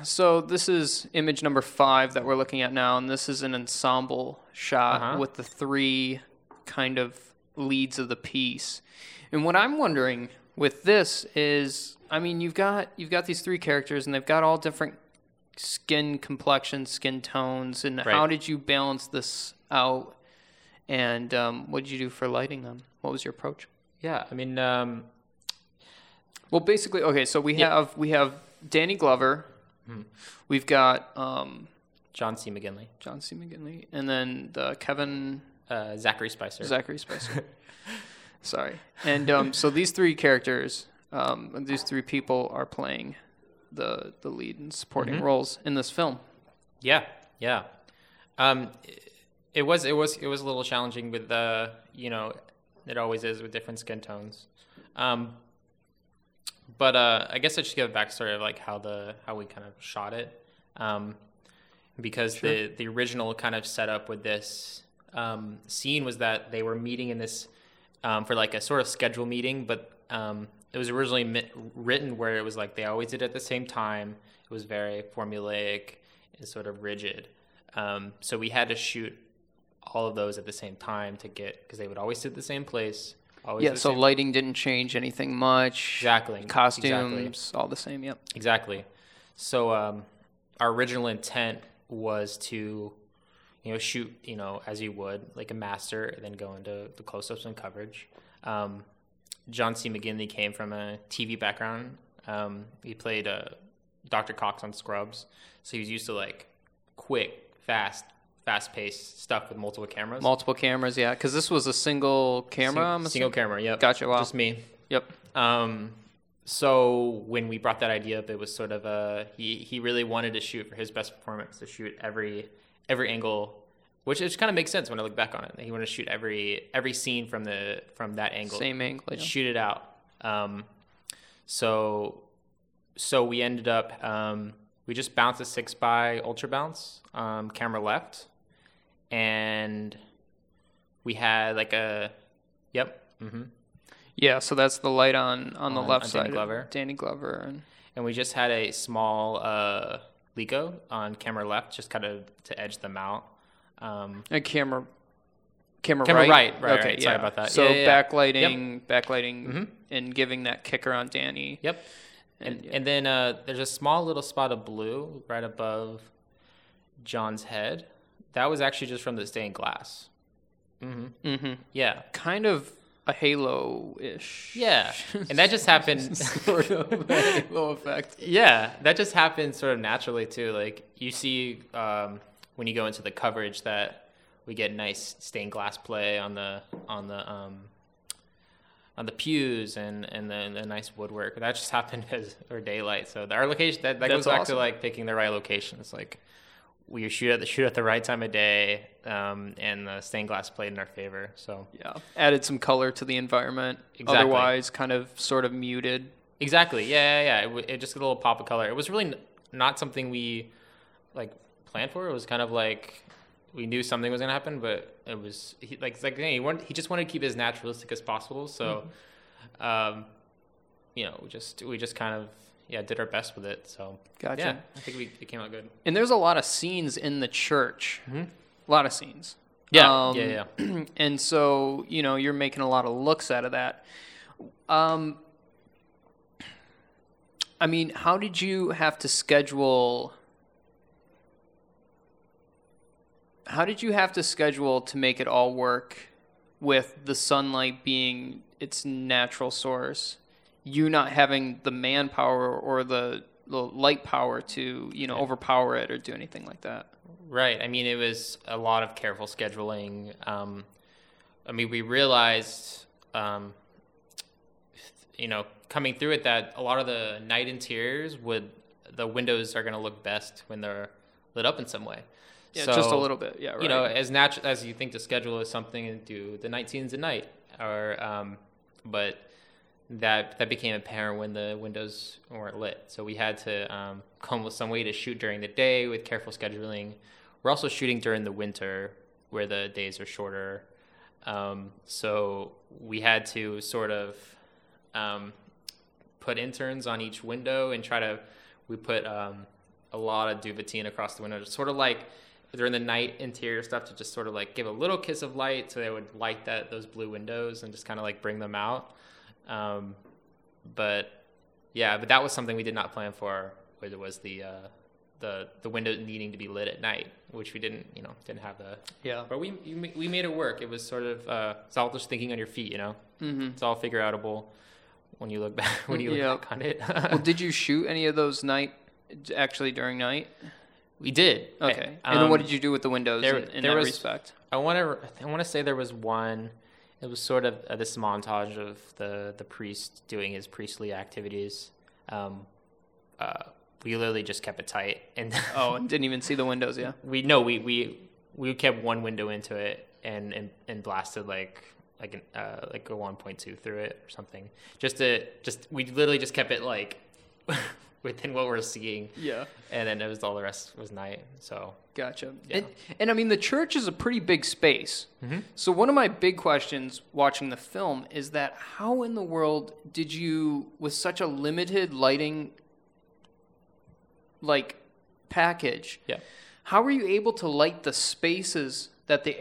So this is image number 5 that we're looking at now, and this is an ensemble shot with the 3 kind of leads of the piece. And what I'm wondering with this is, I mean, you've got these 3 characters, and they've got all different skin complexions, skin tones, and how did you balance this out? And what did you do for lighting them? What was your approach? Yeah, I mean, well, basically, okay. So we have Danny Glover, we've got John C. McGinley, and then Zachary Spicer. Sorry. And so these three people are playing the lead and supporting roles in this film. Yeah. It was a little challenging with the, it always is with different skin tones. But I guess I should give a backstory of like how we kind of shot it. Because the original kind of setup with this scene was that they were meeting in this for like a sort of schedule meeting, but it was originally written where it was like they always did it at the same time. It was very formulaic and sort of rigid. So we had to shoot all of those at the same time because they would always sit at the same place. Lighting didn't change anything much. Exactly. Costumes, all the same, yep. Exactly. So our original intent was to, shoot, as you would, like a master, and then go into the close-ups and coverage. John C. McGinley came from a TV background. He played Dr. Cox on Scrubs, so he was used to, like, quick, fast-paced stuff with multiple cameras. Because this was a single camera. Single camera, yep. Gotcha, wow. Just me. Yep. So when we brought that idea up, it was sort of he really wanted to shoot, for his best performance, to shoot every angle, which it kind of makes sense when I look back on it. He wanted to shoot every scene from that angle. Same angle. Shoot it out. So we ended up, we just bounced a 6x ultra bounce, camera left, and we had like a, yep. Mm-hmm. Yeah. So that's the light on the left side. Danny Glover. And we just had a small, Lico on camera left, just kind of to edge them out. Camera right. Okay, right. Sorry about that. So backlighting, mm-hmm. and giving that kicker on Danny. Yep. And then there's a small little spot of blue right above John's head. That was actually just from the stained glass. Mm-hmm. Mm-hmm. Yeah. Kind of a halo-ish. Yeah. And that just happened. Sort of a halo effect. Yeah. That just happened sort of naturally, too. Like, you see when you go into the coverage that we get nice stained glass play on the pews and the nice woodwork. That just happened as or daylight. So our location that goes back to like picking the right locations. Like we shoot at the right time of day, and the stained glass played in our favor. So yeah, added some color to the environment. Exactly. Otherwise, kind of sort of muted. Exactly. Yeah. It just a little pop of color. It was really not something we like planned for. It was kind of like we knew something was gonna happen, but it was he just wanted to keep it as naturalistic as possible. So, mm-hmm. We just kind of did our best with it. So gotcha. Yeah, I think it came out good. And there's a lot of scenes in the church. Mm-hmm. A lot of scenes. Yeah. Yeah. And so you're making a lot of looks out of that. I mean, how did you have to schedule? How did you have to schedule to make it all work with the sunlight being its natural source, you not having the manpower or the light power to, overpower it or do anything like that? Right. I mean, it was a lot of careful scheduling. We realized, coming through it that a lot of the night interiors the windows are going to look best when they're lit up in some way. Yeah, so, just a little bit. Yeah, right. As natural as you think to schedule is something and do the night scenes at night, or but that became apparent when the windows weren't lit. So we had to come with some way to shoot during the day with careful scheduling. We're also shooting during the winter where the days are shorter. So we had to sort of put interns on each window and we put a lot of duvetine across the window, just sort of like during the night interior stuff to just sort of like give a little kiss of light. So they would light those blue windows and just kind of like bring them out. But that was something we did not plan for, where there was the window needing to be lit at night, which we didn't have the, yeah, but we made it work. It was sort of, it's all just thinking on your feet, mm-hmm. It's all figure outable when you look back on it. Well, did you shoot any of those during night? We did. Okay. And then what did you do with the windows in that respect? I want to say there was one. It was sort of this montage of the priest doing his priestly activities. We literally just kept it tight and didn't even see the windows. Yeah. We kept one window into it and blasted like a 1.2 through it or something. We literally just kept it like. Within what we're seeing. Yeah. And then it was all the rest was night. So. Gotcha. Yeah. And I mean, the church is a pretty big space. Mm-hmm. So one of my big questions watching the film is that how in the world did you, with such a limited lighting, like, package, yeah, how were you able to light the spaces that the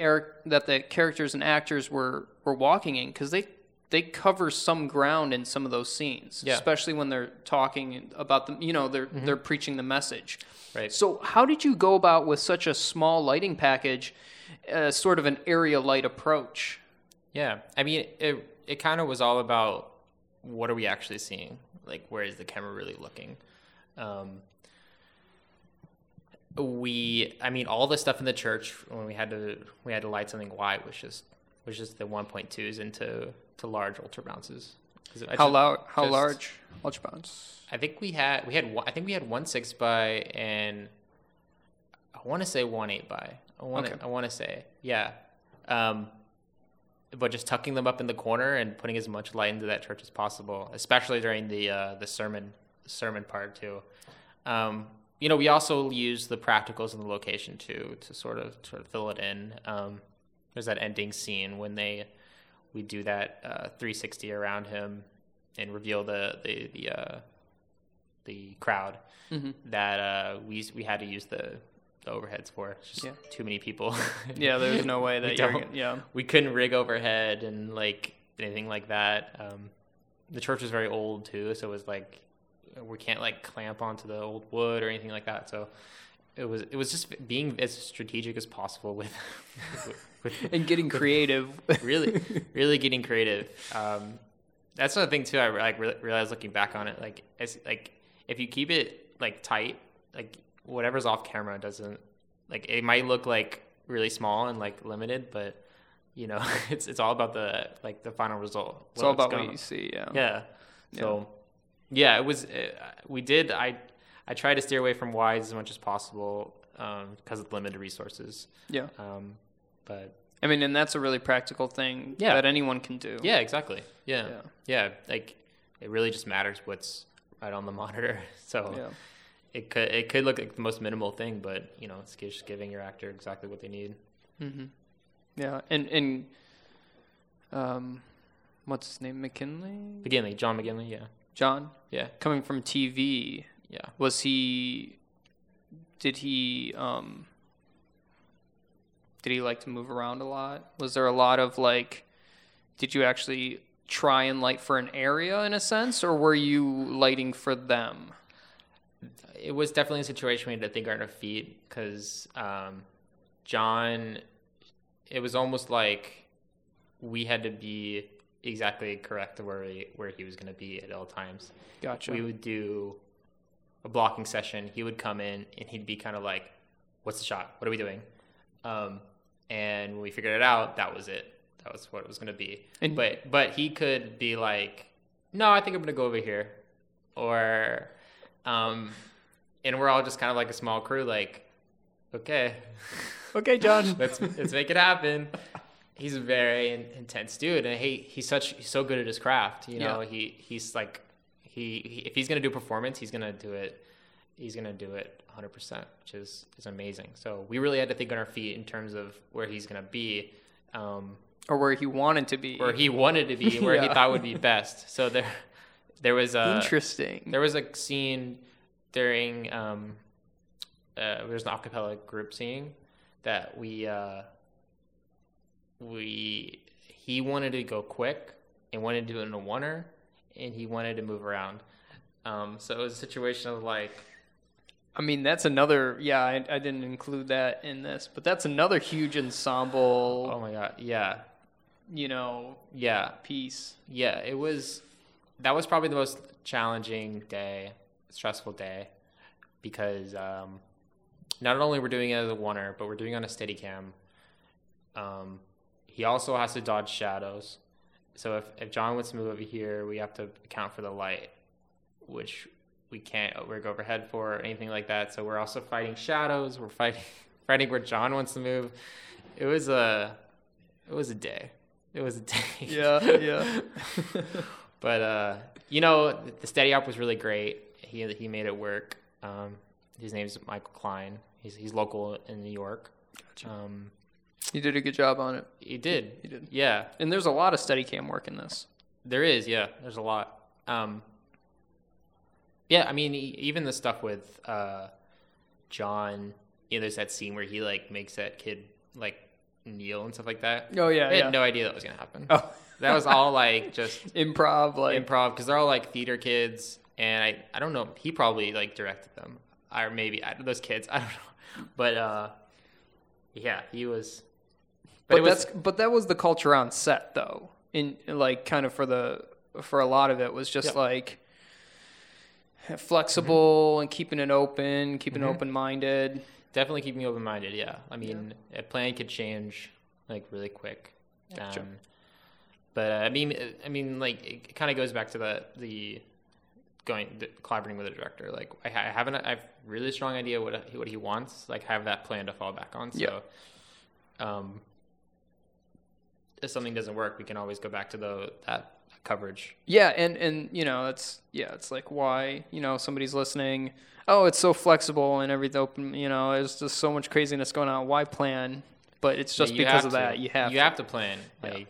characters and actors were walking in? Because they cover some ground in some of those scenes, yeah, especially when they're talking about them, mm-hmm. they're preaching the message. Right. So how did you go about with such a small lighting package, sort of an area light approach? Yeah. I mean, it kind of was all about what are we actually seeing? Like, where is the camera really looking? All the stuff in the church when we had to light something wide was just the 1.2s into large ultra bounces. How large ultra bounce? I think we had 1.6x and I want to say 1.8x. I want to say yeah. but just tucking them up in the corner and putting as much light into that church as possible, especially during the sermon part too. You know, we also use the practicals and the location too to sort of fill it in. There's that ending scene when we do that 360 around him and reveal the crowd mm-hmm. that we had to use the overheads for. It's just too many people. Yeah, there's no way that we couldn't rig overhead and like anything like that. The church was very old too, so it was like we can't like clamp onto the old wood or anything like that. So it was just being as strategic as possible and getting creative. really getting creative. That's another thing too. I like realized looking back on it, like as like if you keep it like tight, like whatever's off camera doesn't like it might look like really small and like limited, but you know it's all about the like the final result. It's all about what you see. Yeah. So yeah, it was. I tried to steer away from wides as much as possible because of the limited resources. Yeah. But I mean, and that's a really practical thing that anyone can do. Yeah, exactly. Yeah. Like it really just matters what's right on the monitor. So it could look like the most minimal thing, but you know, it's just giving your actor exactly what they need. Mm-hmm. Yeah, and what's his name? McGinley, John McGinley. Yeah. John? Yeah. Coming from TV. Yeah. Was he... Did he like to move around a lot? Was there a lot of like... Did you actually try and light for an area in a sense? Or were you lighting for them? It was definitely a situation we had to think on our feet. Because John... It was almost like we had to be... exactly correct where he was going to be at all times. Gotcha. We would do a blocking session. He would come in and he'd be kind of like, what's the shot? What are we doing? And when we figured it out, that was it. That was what it was going to be. And but he could be like, no, I think I'm going to go over here. Or, and we're all just kind of like a small crew, like, okay, John, let's make it happen. He's a very intense dude, and he's so good at his craft. You know, he's like he if he's gonna do performance, he's gonna do it 100%, which is amazing. So we really had to think on our feet in terms of where he's gonna be, or where he wanted to be, where he thought would be best. So there was a interesting. There was a scene during there's an a cappella group singing that he wanted to go quick and wanted to do it in a oneer, and he wanted to move around. So it was a situation of like, I mean, that's another, I didn't include that in this, but that's another huge ensemble. Oh my God. Yeah. You know? Yeah. Piece. Yeah. That was probably the most challenging day, stressful day, because, not only we're doing it as a oneer, but we're doing it on a Steadicam. He also has to dodge shadows. So if John wants to move over here, we have to account for the light, which we can't rig overhead for or anything like that. So we're also fighting shadows. We're fighting where John wants to move. It was a day. It was a day. Yeah. But, you know, the steady op was really great. He made it work. His name is Michael Klein. He's local in New York. Gotcha. You did a good job on it. You did. Yeah. And there's a lot of Steadicam work in this. There is, yeah. There's a lot. Yeah, I mean, even the stuff with John, you know, there's that scene where he, like, makes that kid, like, kneel and stuff like that. Oh, yeah, I had no idea that was going to happen. Oh. That was all, like, just... Improv, because they're all, like, theater kids, and I don't know. He probably, like, directed them. Or maybe, those kids, I don't know. But, yeah, he was... But that was the culture on set, though. In like, kind of for a lot of it was just like flexible mm-hmm. and keeping it open, mm-hmm. open-minded. Definitely keeping open-minded. Yeah, I mean, a plan could change like really quick. Sure. But I mean, like it kind of goes back to collaborating with a director. Like I have a really strong idea what he wants. Like I have that plan to fall back on. So. if something doesn't work, we can always go back to that coverage. Yeah, and you know, that's, yeah, it's like, why, you know, somebody's listening, oh, it's so flexible and everything, you know, there's just so much craziness going on, why plan? But it's just because of that, you have to plan. Like, yeah.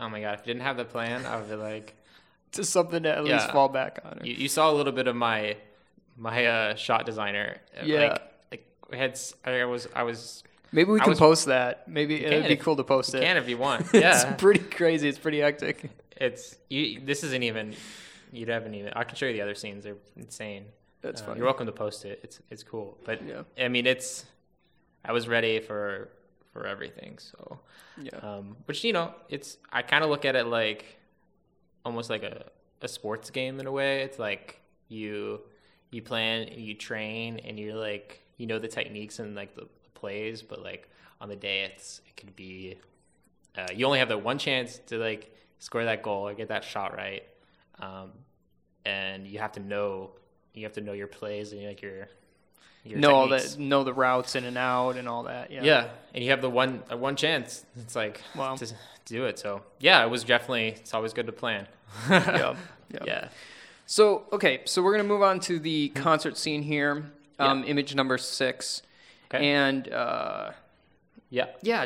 Oh my God, if you didn't have the plan, I would be like, just something to at least fall back on. You saw a little bit of my shot designer. Yeah, I was. Maybe we can post that. Maybe it'd be cool to post it. You can if you want. Yeah, it's pretty crazy. It's pretty hectic. This isn't even. You haven't even. I can show you the other scenes. They're insane. That's funny. You're welcome to post it. It's cool. But yeah. I mean, it's. I was ready for everything. So yeah. Which, you know, it's. I kind of look at it like, almost like a sports game in a way. It's like you plan, you train, and you're like, you know, the techniques and like the plays, but like on the day it could be, you only have that one chance to like score that goal or get that shot right. And you have to know your plays and like your know techniques. All that, know the routes in and out and all that. Yeah. Yeah. And you have the one chance. It's like, wow. To do it. So yeah, it was definitely, it's always good to plan. Yeah. Yep. Yeah. So, okay. So we're going to move on to the concert scene here. Image number 6. Okay. And,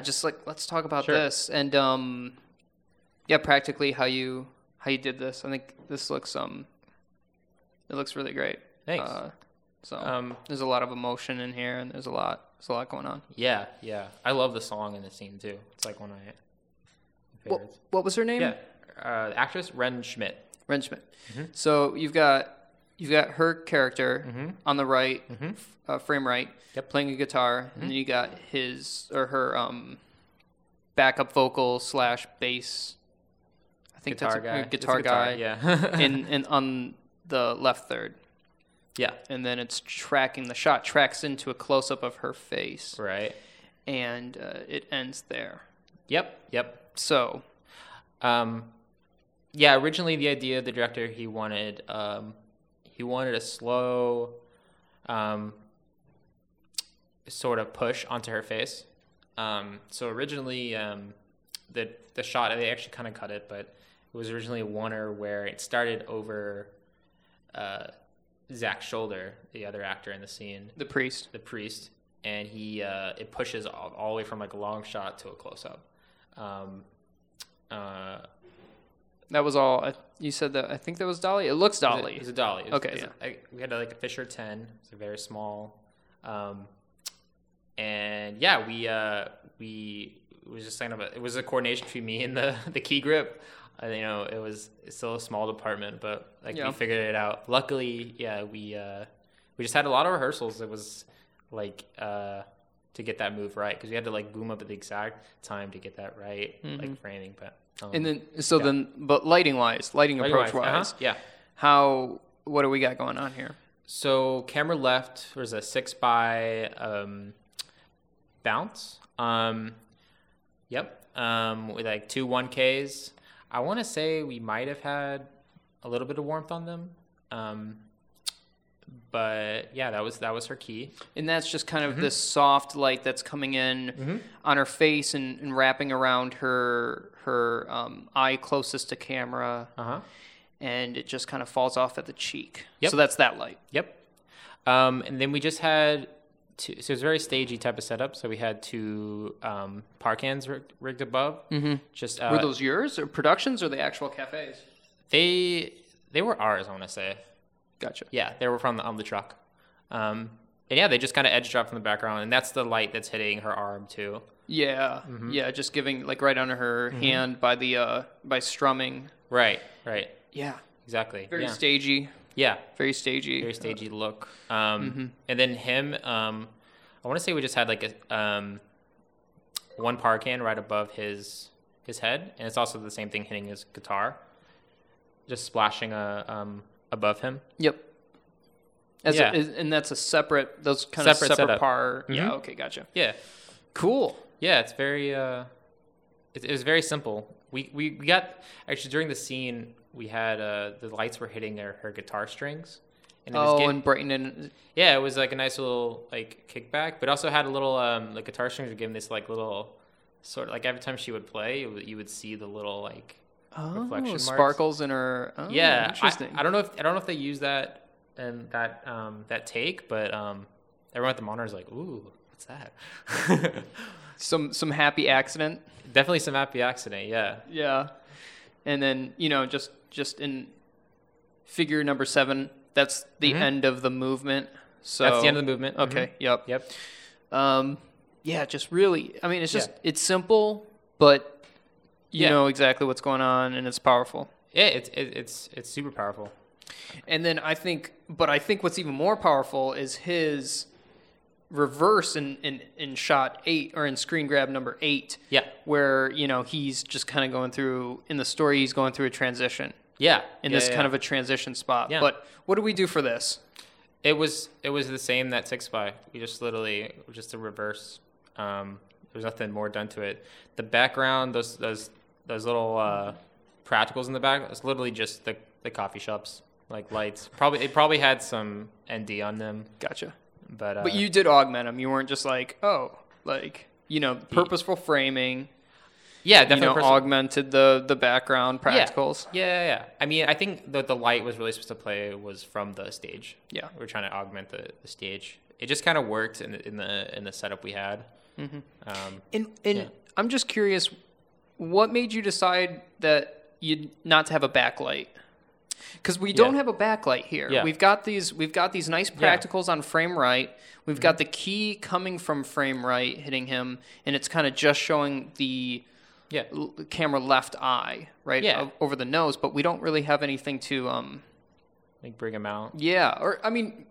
just like, let's talk about this and, practically how you did this. I think this looks, it looks really great. Thanks. So there's a lot of emotion in here and there's a lot going on. Yeah. Yeah. I love the song in the scene too. It's like one of my favorites. What was her name? Yeah. The actress, Wrenn Schmidt. Mm-hmm. So you've got her character mm-hmm. on the right, mm-hmm. Frame right, yep. playing a guitar, mm-hmm. and then you got his or her backup vocal / bass. I think guitar guy. Yeah, and on the left third. Yeah, and then it's tracking the shot tracks into a close up of her face. Right, and it ends there. Yep. So, yeah, originally the idea of the director, he wanted a slow sort of push onto her face. So originally the shot, they actually kind of cut it, but it was originally a one-er where it started over Zach's shoulder, the other actor in the scene. The priest. And he it pushes all the way from like a long shot to a close-up. That was all. You said that. I think that was dolly. It looks dolly. It's a dolly. It was, okay. We had a Fisher 10. It's a very small. And yeah, it was just kind of it was a coordination between me and the key grip. You know, it's still a small department, but like we figured it out. Luckily, yeah, we just had a lot of rehearsals. It was like to get that move right because we had to like boom up at the exact time to get that right, mm-hmm. like framing, but. But lighting approach wise, yeah. What do we got going on here? So camera left, there's a 6x bounce. With like 2 1Ks. I want to say we might have had a little bit of warmth on them. But yeah, that was her key. And that's just kind of mm-hmm. this soft light that's coming in mm-hmm. on her face and wrapping around her eye closest to camera. Uh-huh. And it just kind of falls off at the cheek. Yep. So that's that light. Yep. And then we just had two, so it's a very stagey type of setup. So we had 2 park hands rigged above. Mm-hmm. Just were those yours or productions or the actual cafes? They were ours, I want to say. Gotcha. Yeah, they were from the truck. And yeah, they just kind of edge drop from the background, and that's the light that's hitting her arm too. Yeah, mm-hmm. yeah, just giving like right under her mm-hmm. hand by the by strumming. Right. Yeah, exactly. Very stagey. Yeah, very stagey look. Mm-hmm. And then him, I want to say we just had like a 1 park hand right above his head, and it's also the same thing hitting his guitar, just splashing a. Above him. Yep. And that's a separate. Those kind of separate par. Mm-hmm. Yeah. Okay. Gotcha. Yeah. Cool. Yeah. It's very. It was very simple. We got actually during the scene we had the lights were hitting her guitar strings. And it was and brightening. Yeah, it was like a nice little like kickback, but also had a little the guitar strings were giving this like little sort of like every time she would play, you would see the little like reflection marks. Sparkles in her. Oh, yeah, interesting. I don't know if they use that and that that take, but everyone at the monitor is like, "Ooh, what's that?" some happy accident. Definitely some happy accident. Yeah. Yeah. And then, you know, just in figure number 7, that's the end of the movement. So that's the end of the movement. Okay. Mm-hmm. Yep. Yeah, just really, I mean, it's just, it's simple, but you know exactly what's going on, and it's powerful. Yeah, it's super powerful. And then I think what's even more powerful is his reverse in shot 8, or in screen grab number 8. Yeah. Where, you know, he's just kind of going through, in the story, he's going through a transition. Yeah. Kind of a transition spot. Yeah. But what do we do for this? It was the same that 6x. We just literally, just a reverse. There's nothing more done to it. The background, those little practicals in the back, it's literally just the coffee shops, like lights. It probably had some ND on them. Gotcha. But you did augment them. You weren't just like, oh, like, you know, purposeful framing. Yeah, definitely. You know, augmented the background practicals. Yeah. I mean, I think the light was really supposed to play was from the stage. Yeah, we were trying to augment the stage. It just kind of worked in the setup we had. Mm-hmm. I'm just curious, what made you decide that you'd not to have a backlight? Because we don't have a backlight here. Yeah. We've got these nice practicals on frame right. We've got the key coming from frame right hitting him, and it's kind of just showing the camera left eye, right? Yeah. Over the nose, but we don't really have anything to like bring him out. Yeah, or I mean,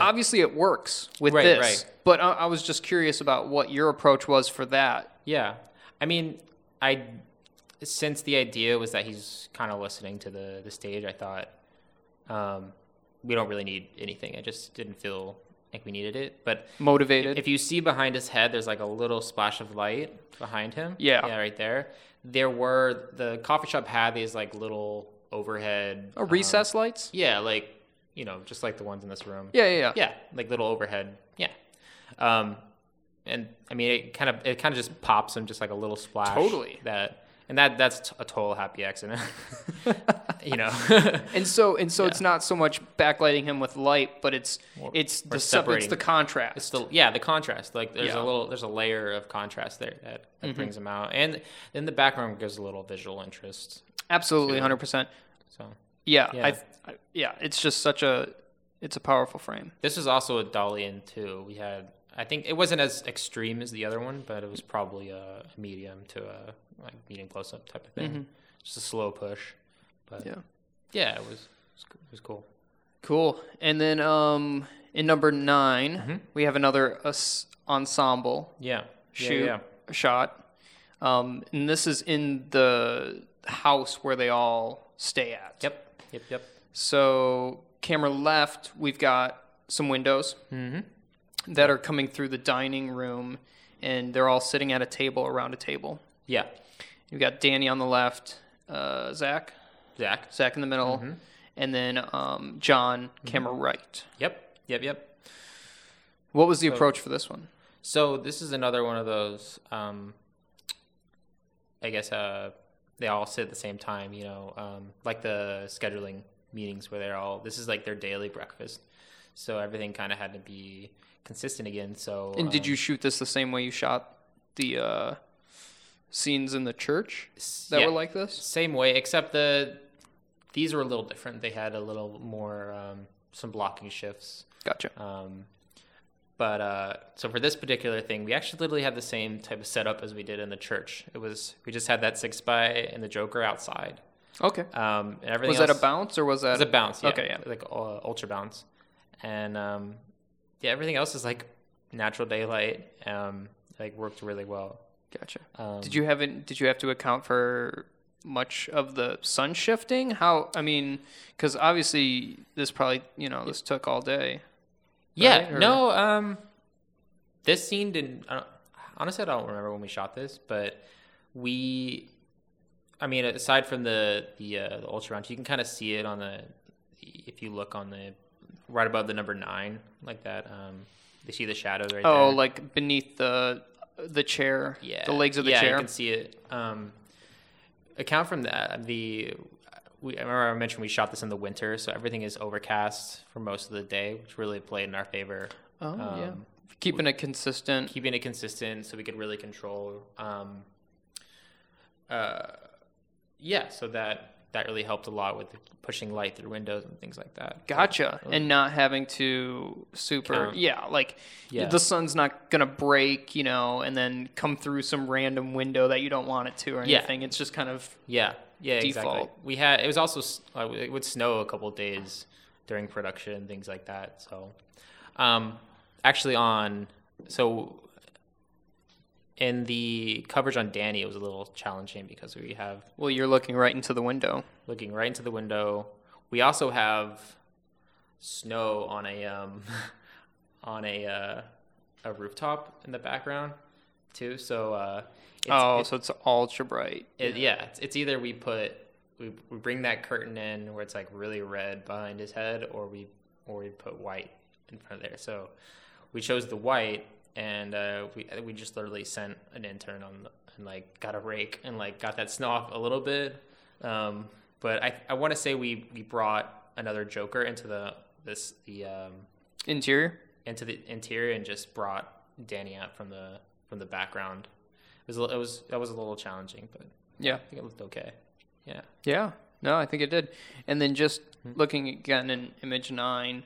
obviously it works with this. Right. But I was just curious about what your approach was for that. Yeah. I mean, since the idea was that he's kind of listening to the stage, I thought we don't really need anything. I just didn't feel like we needed it, but motivated. If you see behind his head, there's like a little splash of light behind him. Yeah, right there. There were the coffee shop had these like little overhead recess lights. Yeah, like, you know, just like the ones in this room. Yeah, like little overhead. Yeah, and I mean, it kind of just pops him, just like a little splash. Totally. That's a total happy accident, you know. and so it's not so much backlighting him with light, but it's the contrast. It's the contrast. Like there's a layer of contrast there that brings him out, and in the background gives a little visual interest. Absolutely, 100%. So it's just such a powerful frame. This is also a dolly in too. We had. I think it wasn't as extreme as the other one, but it was probably a medium to a like medium close-up type of thing. Mm-hmm. Just a slow push. But yeah, it was cool. Cool. And then in number 9, we have another ensemble shot. And this is in the house where they all stay at. Yep. So camera left, we've got some windows. Mm-hmm. That are coming through the dining room, and they're all sitting at a table, around a table. Yeah. You've got Danny on the left, Zach in the middle, and then John, camera right. Yep. What was the approach for this one? So this is another one of those, I guess they all sit at the same time, you know, like the scheduling meetings where this is like their daily breakfast. So everything kind of had to be consistent again. So, and did you shoot this the same way you shot the scenes in the church that were like this? Same way, except these were a little different. They had a little more some blocking shifts. Gotcha. But so for this particular thing, we actually literally had the same type of setup as we did in the church. We just had that 6x and the Joker outside. Okay. And everything was that a bounce or was that? It was a bounce. Yeah. Okay. Yeah. Like ultra bounce. And everything else is like natural daylight. Like worked really well. Gotcha. Did you have to account for much of the sun shifting? Because obviously this probably, you know, this took all day. Right? Yeah. Or... No. This scene didn't. Honestly, I don't remember when we shot this, but aside from the ultra round, you can kind of see it on if you look on the. Right above the number 9, like that. You see the shadows right there. Oh, like beneath the the chair, the legs of the chair. Yeah, you can see it. Account from the we, I remember I mentioned we shot this in the winter, so everything is overcast for most of the day, which really played in our favor. Oh, yeah. Keeping it consistent so we could really control. So that really helped a lot with pushing light through windows and things like that. Gotcha. So, and not having to count. The sun's not going to break, and then come through some random window that you don't want it to or anything. It's just kind of default. Exactly. It was also, it would snow a couple of days during production and things like that. So, in the coverage on Danny, it was a little challenging because we have... Well, you're looking right into the window. We also have snow on a rooftop in the background, too. So so it's ultra bright. It's either we bring that curtain in where it's like really red behind his head, or we put white in front of there. So we chose the white. And we just literally sent an intern and got a rake and got that snow off a little bit. But I want to say we brought another Joker into the interior and just brought Danny out from the background. That was a little challenging, but I think it looked okay. Yeah. No, I think it did. And then just looking again in image 9,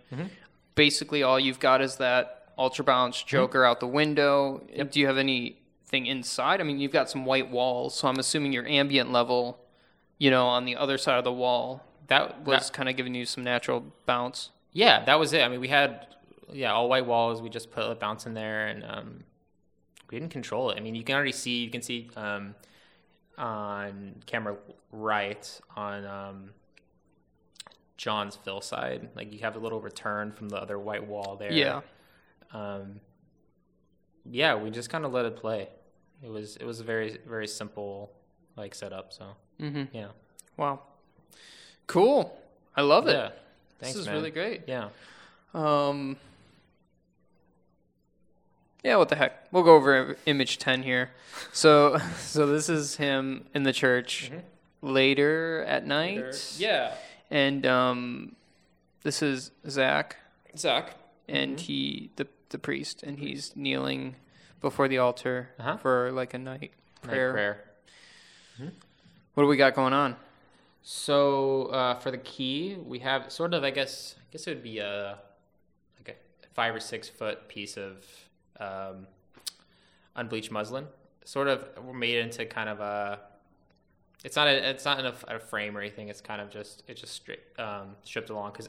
basically all you've got is that ultra balanced Joker out the window. Yep. Do you have anything inside? I mean, you've got some white walls, so I'm assuming your ambient level, on the other side of the wall, that was kind of giving you some natural bounce. Yeah, that was it. I mean, we had all white walls. We just put a bounce in there, and we didn't control it. I mean, you can see on camera right on John's fill side, you have a little return from the other white wall there. Yeah. We just kind of let it play. It was a very, very simple, setup. So, yeah. Wow. Cool. I love it. Yeah. Thanks, this is really great. Yeah. What the heck? We'll go over image 10 here. So this is him in the church later at night. Yeah. And, this is Zach. And he, the priest, and he's kneeling before the altar for a night prayer. What do we got going on? So for the key, we have sort of I guess it would be a 5 or 6 foot piece of unbleached muslin, sort of made into kind of a. It's not in a frame or anything. It's kind of just straight, stripped along because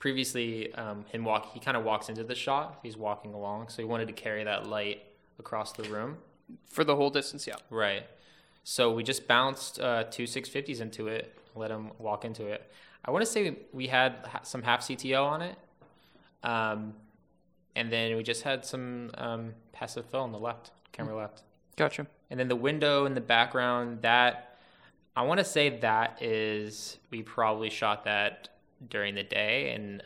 previously he kind of walks into the shot. He's walking along, so he wanted to carry that light across the room for the whole distance. Yeah, right. So we just bounced 2 650s into it, let him walk into it. I want to say we had some half CTO on it, and then we just had some passive fill on the camera left. Gotcha. And then the window in the background that. I want to say we probably shot that during the day, and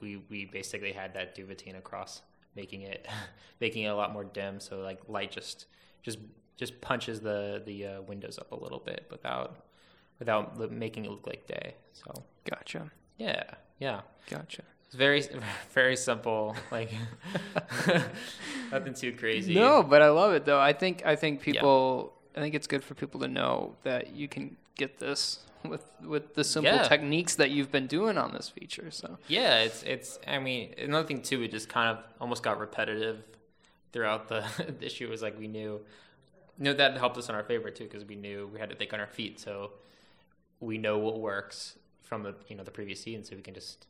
we basically had that duvetine across, making it a lot more dim. So light just punches the windows up a little bit without making it look like day. So gotcha. Yeah. Gotcha. It's very, very simple. Nothing too crazy. No, but I love it though. I think people. Yeah. I think it's good for people to know that you can get this with the simple techniques that you've been doing on this feature. So it's. I mean, another thing too, it just kind of almost got repetitive throughout the issue. Was we knew, that helped us in our favor too because we knew we had to think on our feet. So we know what works from the the previous scene, so we can just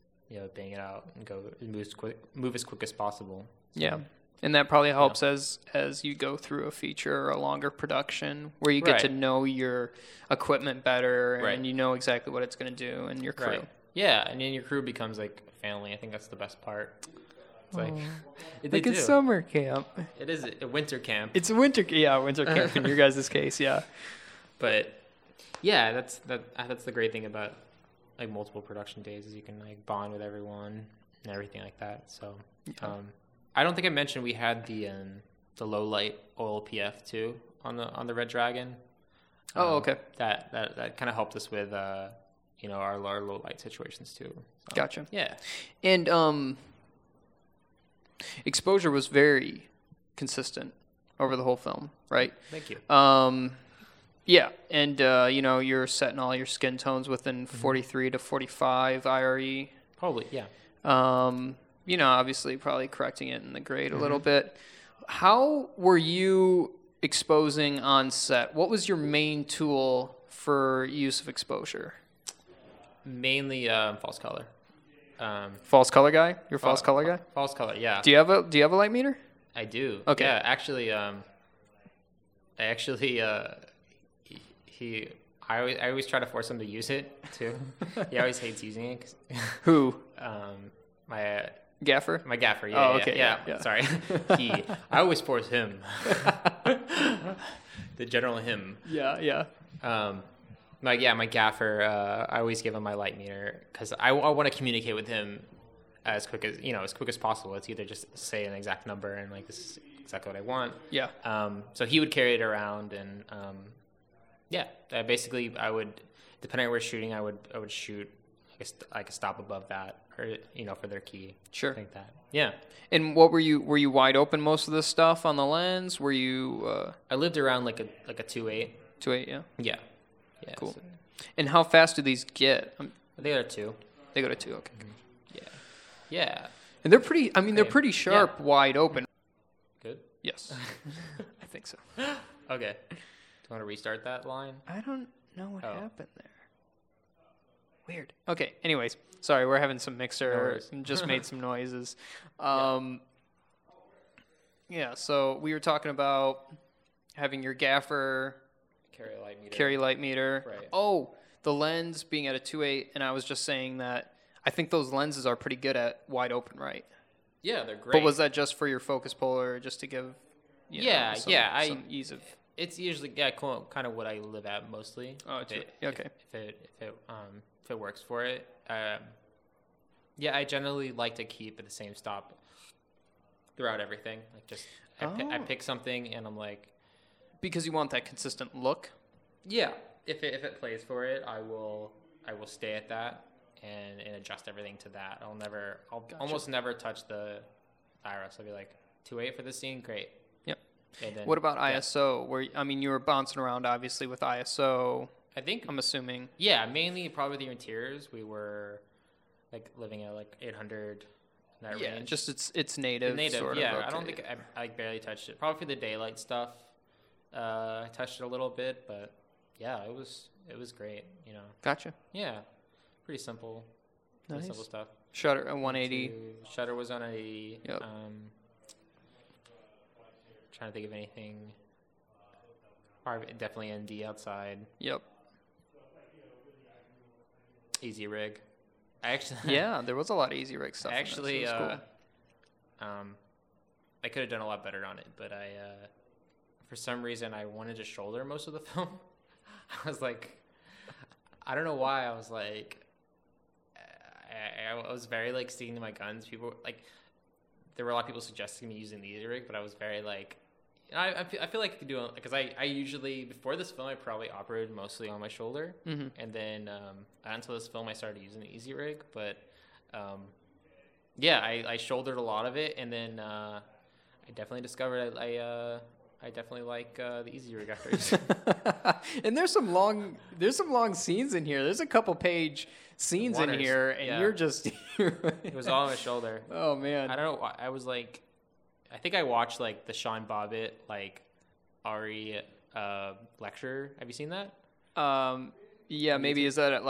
bang it out and go move as quick as possible. So, yeah. And that probably helps as you go through a feature or a longer production where you get to know your equipment better and you know exactly what it's going to do and your crew. Right. Yeah, and then your crew becomes family. I think that's the best part. It's it's summer camp. It is a winter camp. It's a winter camp in your guys' case, yeah. But that's the great thing about multiple production days is you can bond with everyone and everything like that. So I don't think I mentioned we had the the low light oil PF too on the Red Dragon. Oh, okay. That kind of helped us with our low light situations too. So, gotcha. Yeah, and exposure was very consistent over the whole film, right? Thank you. Yeah, and you're setting all your skin tones within 43 to 45 IRE. Probably, yeah. Obviously probably correcting it in the grade a little bit. How were you exposing on set? What was your main tool for use of exposure? Mainly false color. False color guy? You're false color guy? False color, yeah. Do you have a light meter? I do. Okay. Yeah, actually, I always try to force him to use it too. He always hates using it. Who? My gaffer. My gaffer. Yeah. Oh, okay. Yeah. Sorry. I always force him. The general him. Yeah. My gaffer. I always give him my light meter because I want to communicate with him as quick as possible. It's either just say an exact number and this is exactly what I want. Yeah. So he would carry it around and. Basically, I would, depending on where we're shooting, I would shoot like a stop above that, or for their key. Sure. Like that. Yeah. And what were you wide open most of this stuff on the lens? Were you? I lived around like a 2.8. 2.8, yeah. Yeah. Cool. So. And how fast do these get? They go to 2. They go to 2. Okay. Mm-hmm. Yeah. And they're pretty. They're pretty sharp, wide open. Good. Yes. I think so. Okay. You want to restart that line? I don't know what happened there. Weird. Okay. Anyways, sorry, we're having some mixer and just made some noises. So we were talking about having your gaffer carry a light meter. Right. Oh, the lens being at a 2.8, and I was just saying that I think those lenses are pretty good at wide open, right? Yeah, they're great. But was that just for your focus puller, just to give some ease of? It's usually kind of what I live at mostly. Oh, okay. If it works for it, I generally like to keep at the same stop throughout everything. I pick something and I'm like, because you want that consistent look. Yeah, if it plays for it, I will stay at that and adjust everything to that. Almost never touch the IRS. I'll be like 2.8 for this scene, great. Then, what about ISO? You were bouncing around obviously with ISO. I think I'm assuming. Yeah, mainly probably the interiors. We were living at 800. That range. Just it's native. Sort of, I don't think I barely touched it. Probably for the daylight stuff, I touched it a little bit, but it was great. Gotcha. Yeah, pretty simple. Nice. Pretty simple stuff. Shutter at 180. Shutter was on 180. Yep. Trying to think of anything. Definitely ND outside. Yep. Easy rig. There was a lot of easy rig stuff. Actually, cool. I could have done a lot better on it, but I for some reason I wanted to shoulder most of the film. I was like, I don't know why. I was like, I was very sticking to my guns. People there were a lot of people suggesting me using the easy rig, but I was very I feel like I could do it because I usually, before this film, I probably operated mostly on my shoulder. Mm-hmm. And then until this film, I started using the easy rig. But I shouldered a lot of it. And then I definitely discovered I definitely the easy rig after. And there's some long scenes in here. There's a couple page scenes in here, and you're just. It was all on my shoulder. Oh man! I don't know. I was I think I watched the Sean Bobbitt RE lecture. Have you seen that? Maybe is that at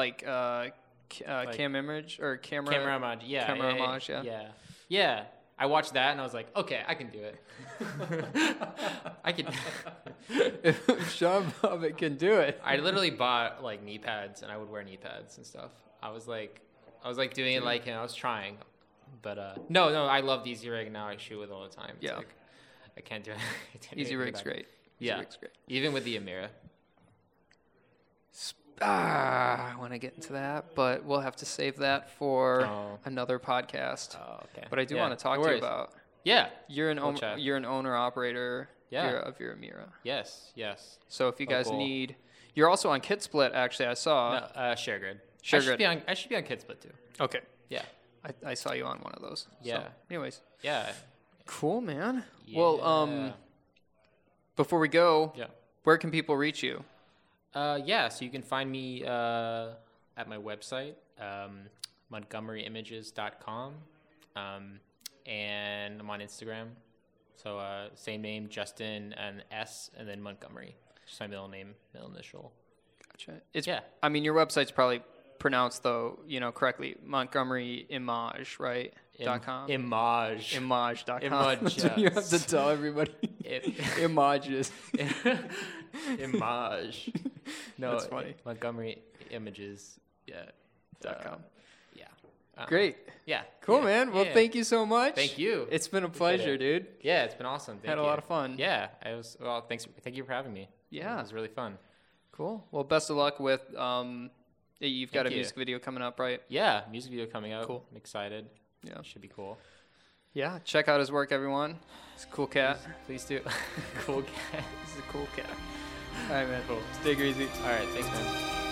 Camera Image or Camera Image? Yeah. Camera Image. Yeah. I watched that and I was like, okay, I can do it. I can. If Sean Bobbitt can do it. I literally bought knee pads and I would wear knee pads and stuff. I was doing it like him. I was trying, but no, I love the easy rig now. I shoot with all the time. It's I can't do it. Easy rig's great. Easy rig's great. Even with the Amira. I want to get into that, but we'll have to save that for another podcast. Oh, okay. But I do want to talk to you about Yeah. You're an owner operator of your Amira. Yes, yes. So if you guys need, you're also on Kit Split, actually. I saw ShareGrid. ShareGrid. I should be on Kit Split too. Okay. Yeah. I saw you on one of those. Yeah. So, anyways. Yeah. Cool, man. Yeah. Well, before we go, where can people reach you? So you can find me at my website, montgomeryimages.com, and I'm on Instagram. So same name, Justin and S, and then Montgomery. Just my middle name, middle initial. Gotcha. I mean, your website's probably pronounced correctly, Montgomery Image, right? .com. Image. Image.com. Image. You have to tell everybody. Images. Image. No, that's funny. Montgomery Images. Yeah. .com. Yeah. Great. Yeah. Cool, man. Well, thank you so much. Thank you. It's been a pleasure, dude. Yeah, it's been awesome. Had a lot of fun. Yeah. Thank you for having me. Yeah. It was really fun. Cool. Well, best of luck with, you've got a music video coming up, right? Yeah. Music video coming up. Cool. I'm excited. Yeah. Should be cool. Yeah. Check out his work, everyone. He's a cool cat. Please do. Cool cat. He's a cool cat. All right, man. Cool. Stay greasy. All right. Thanks, man.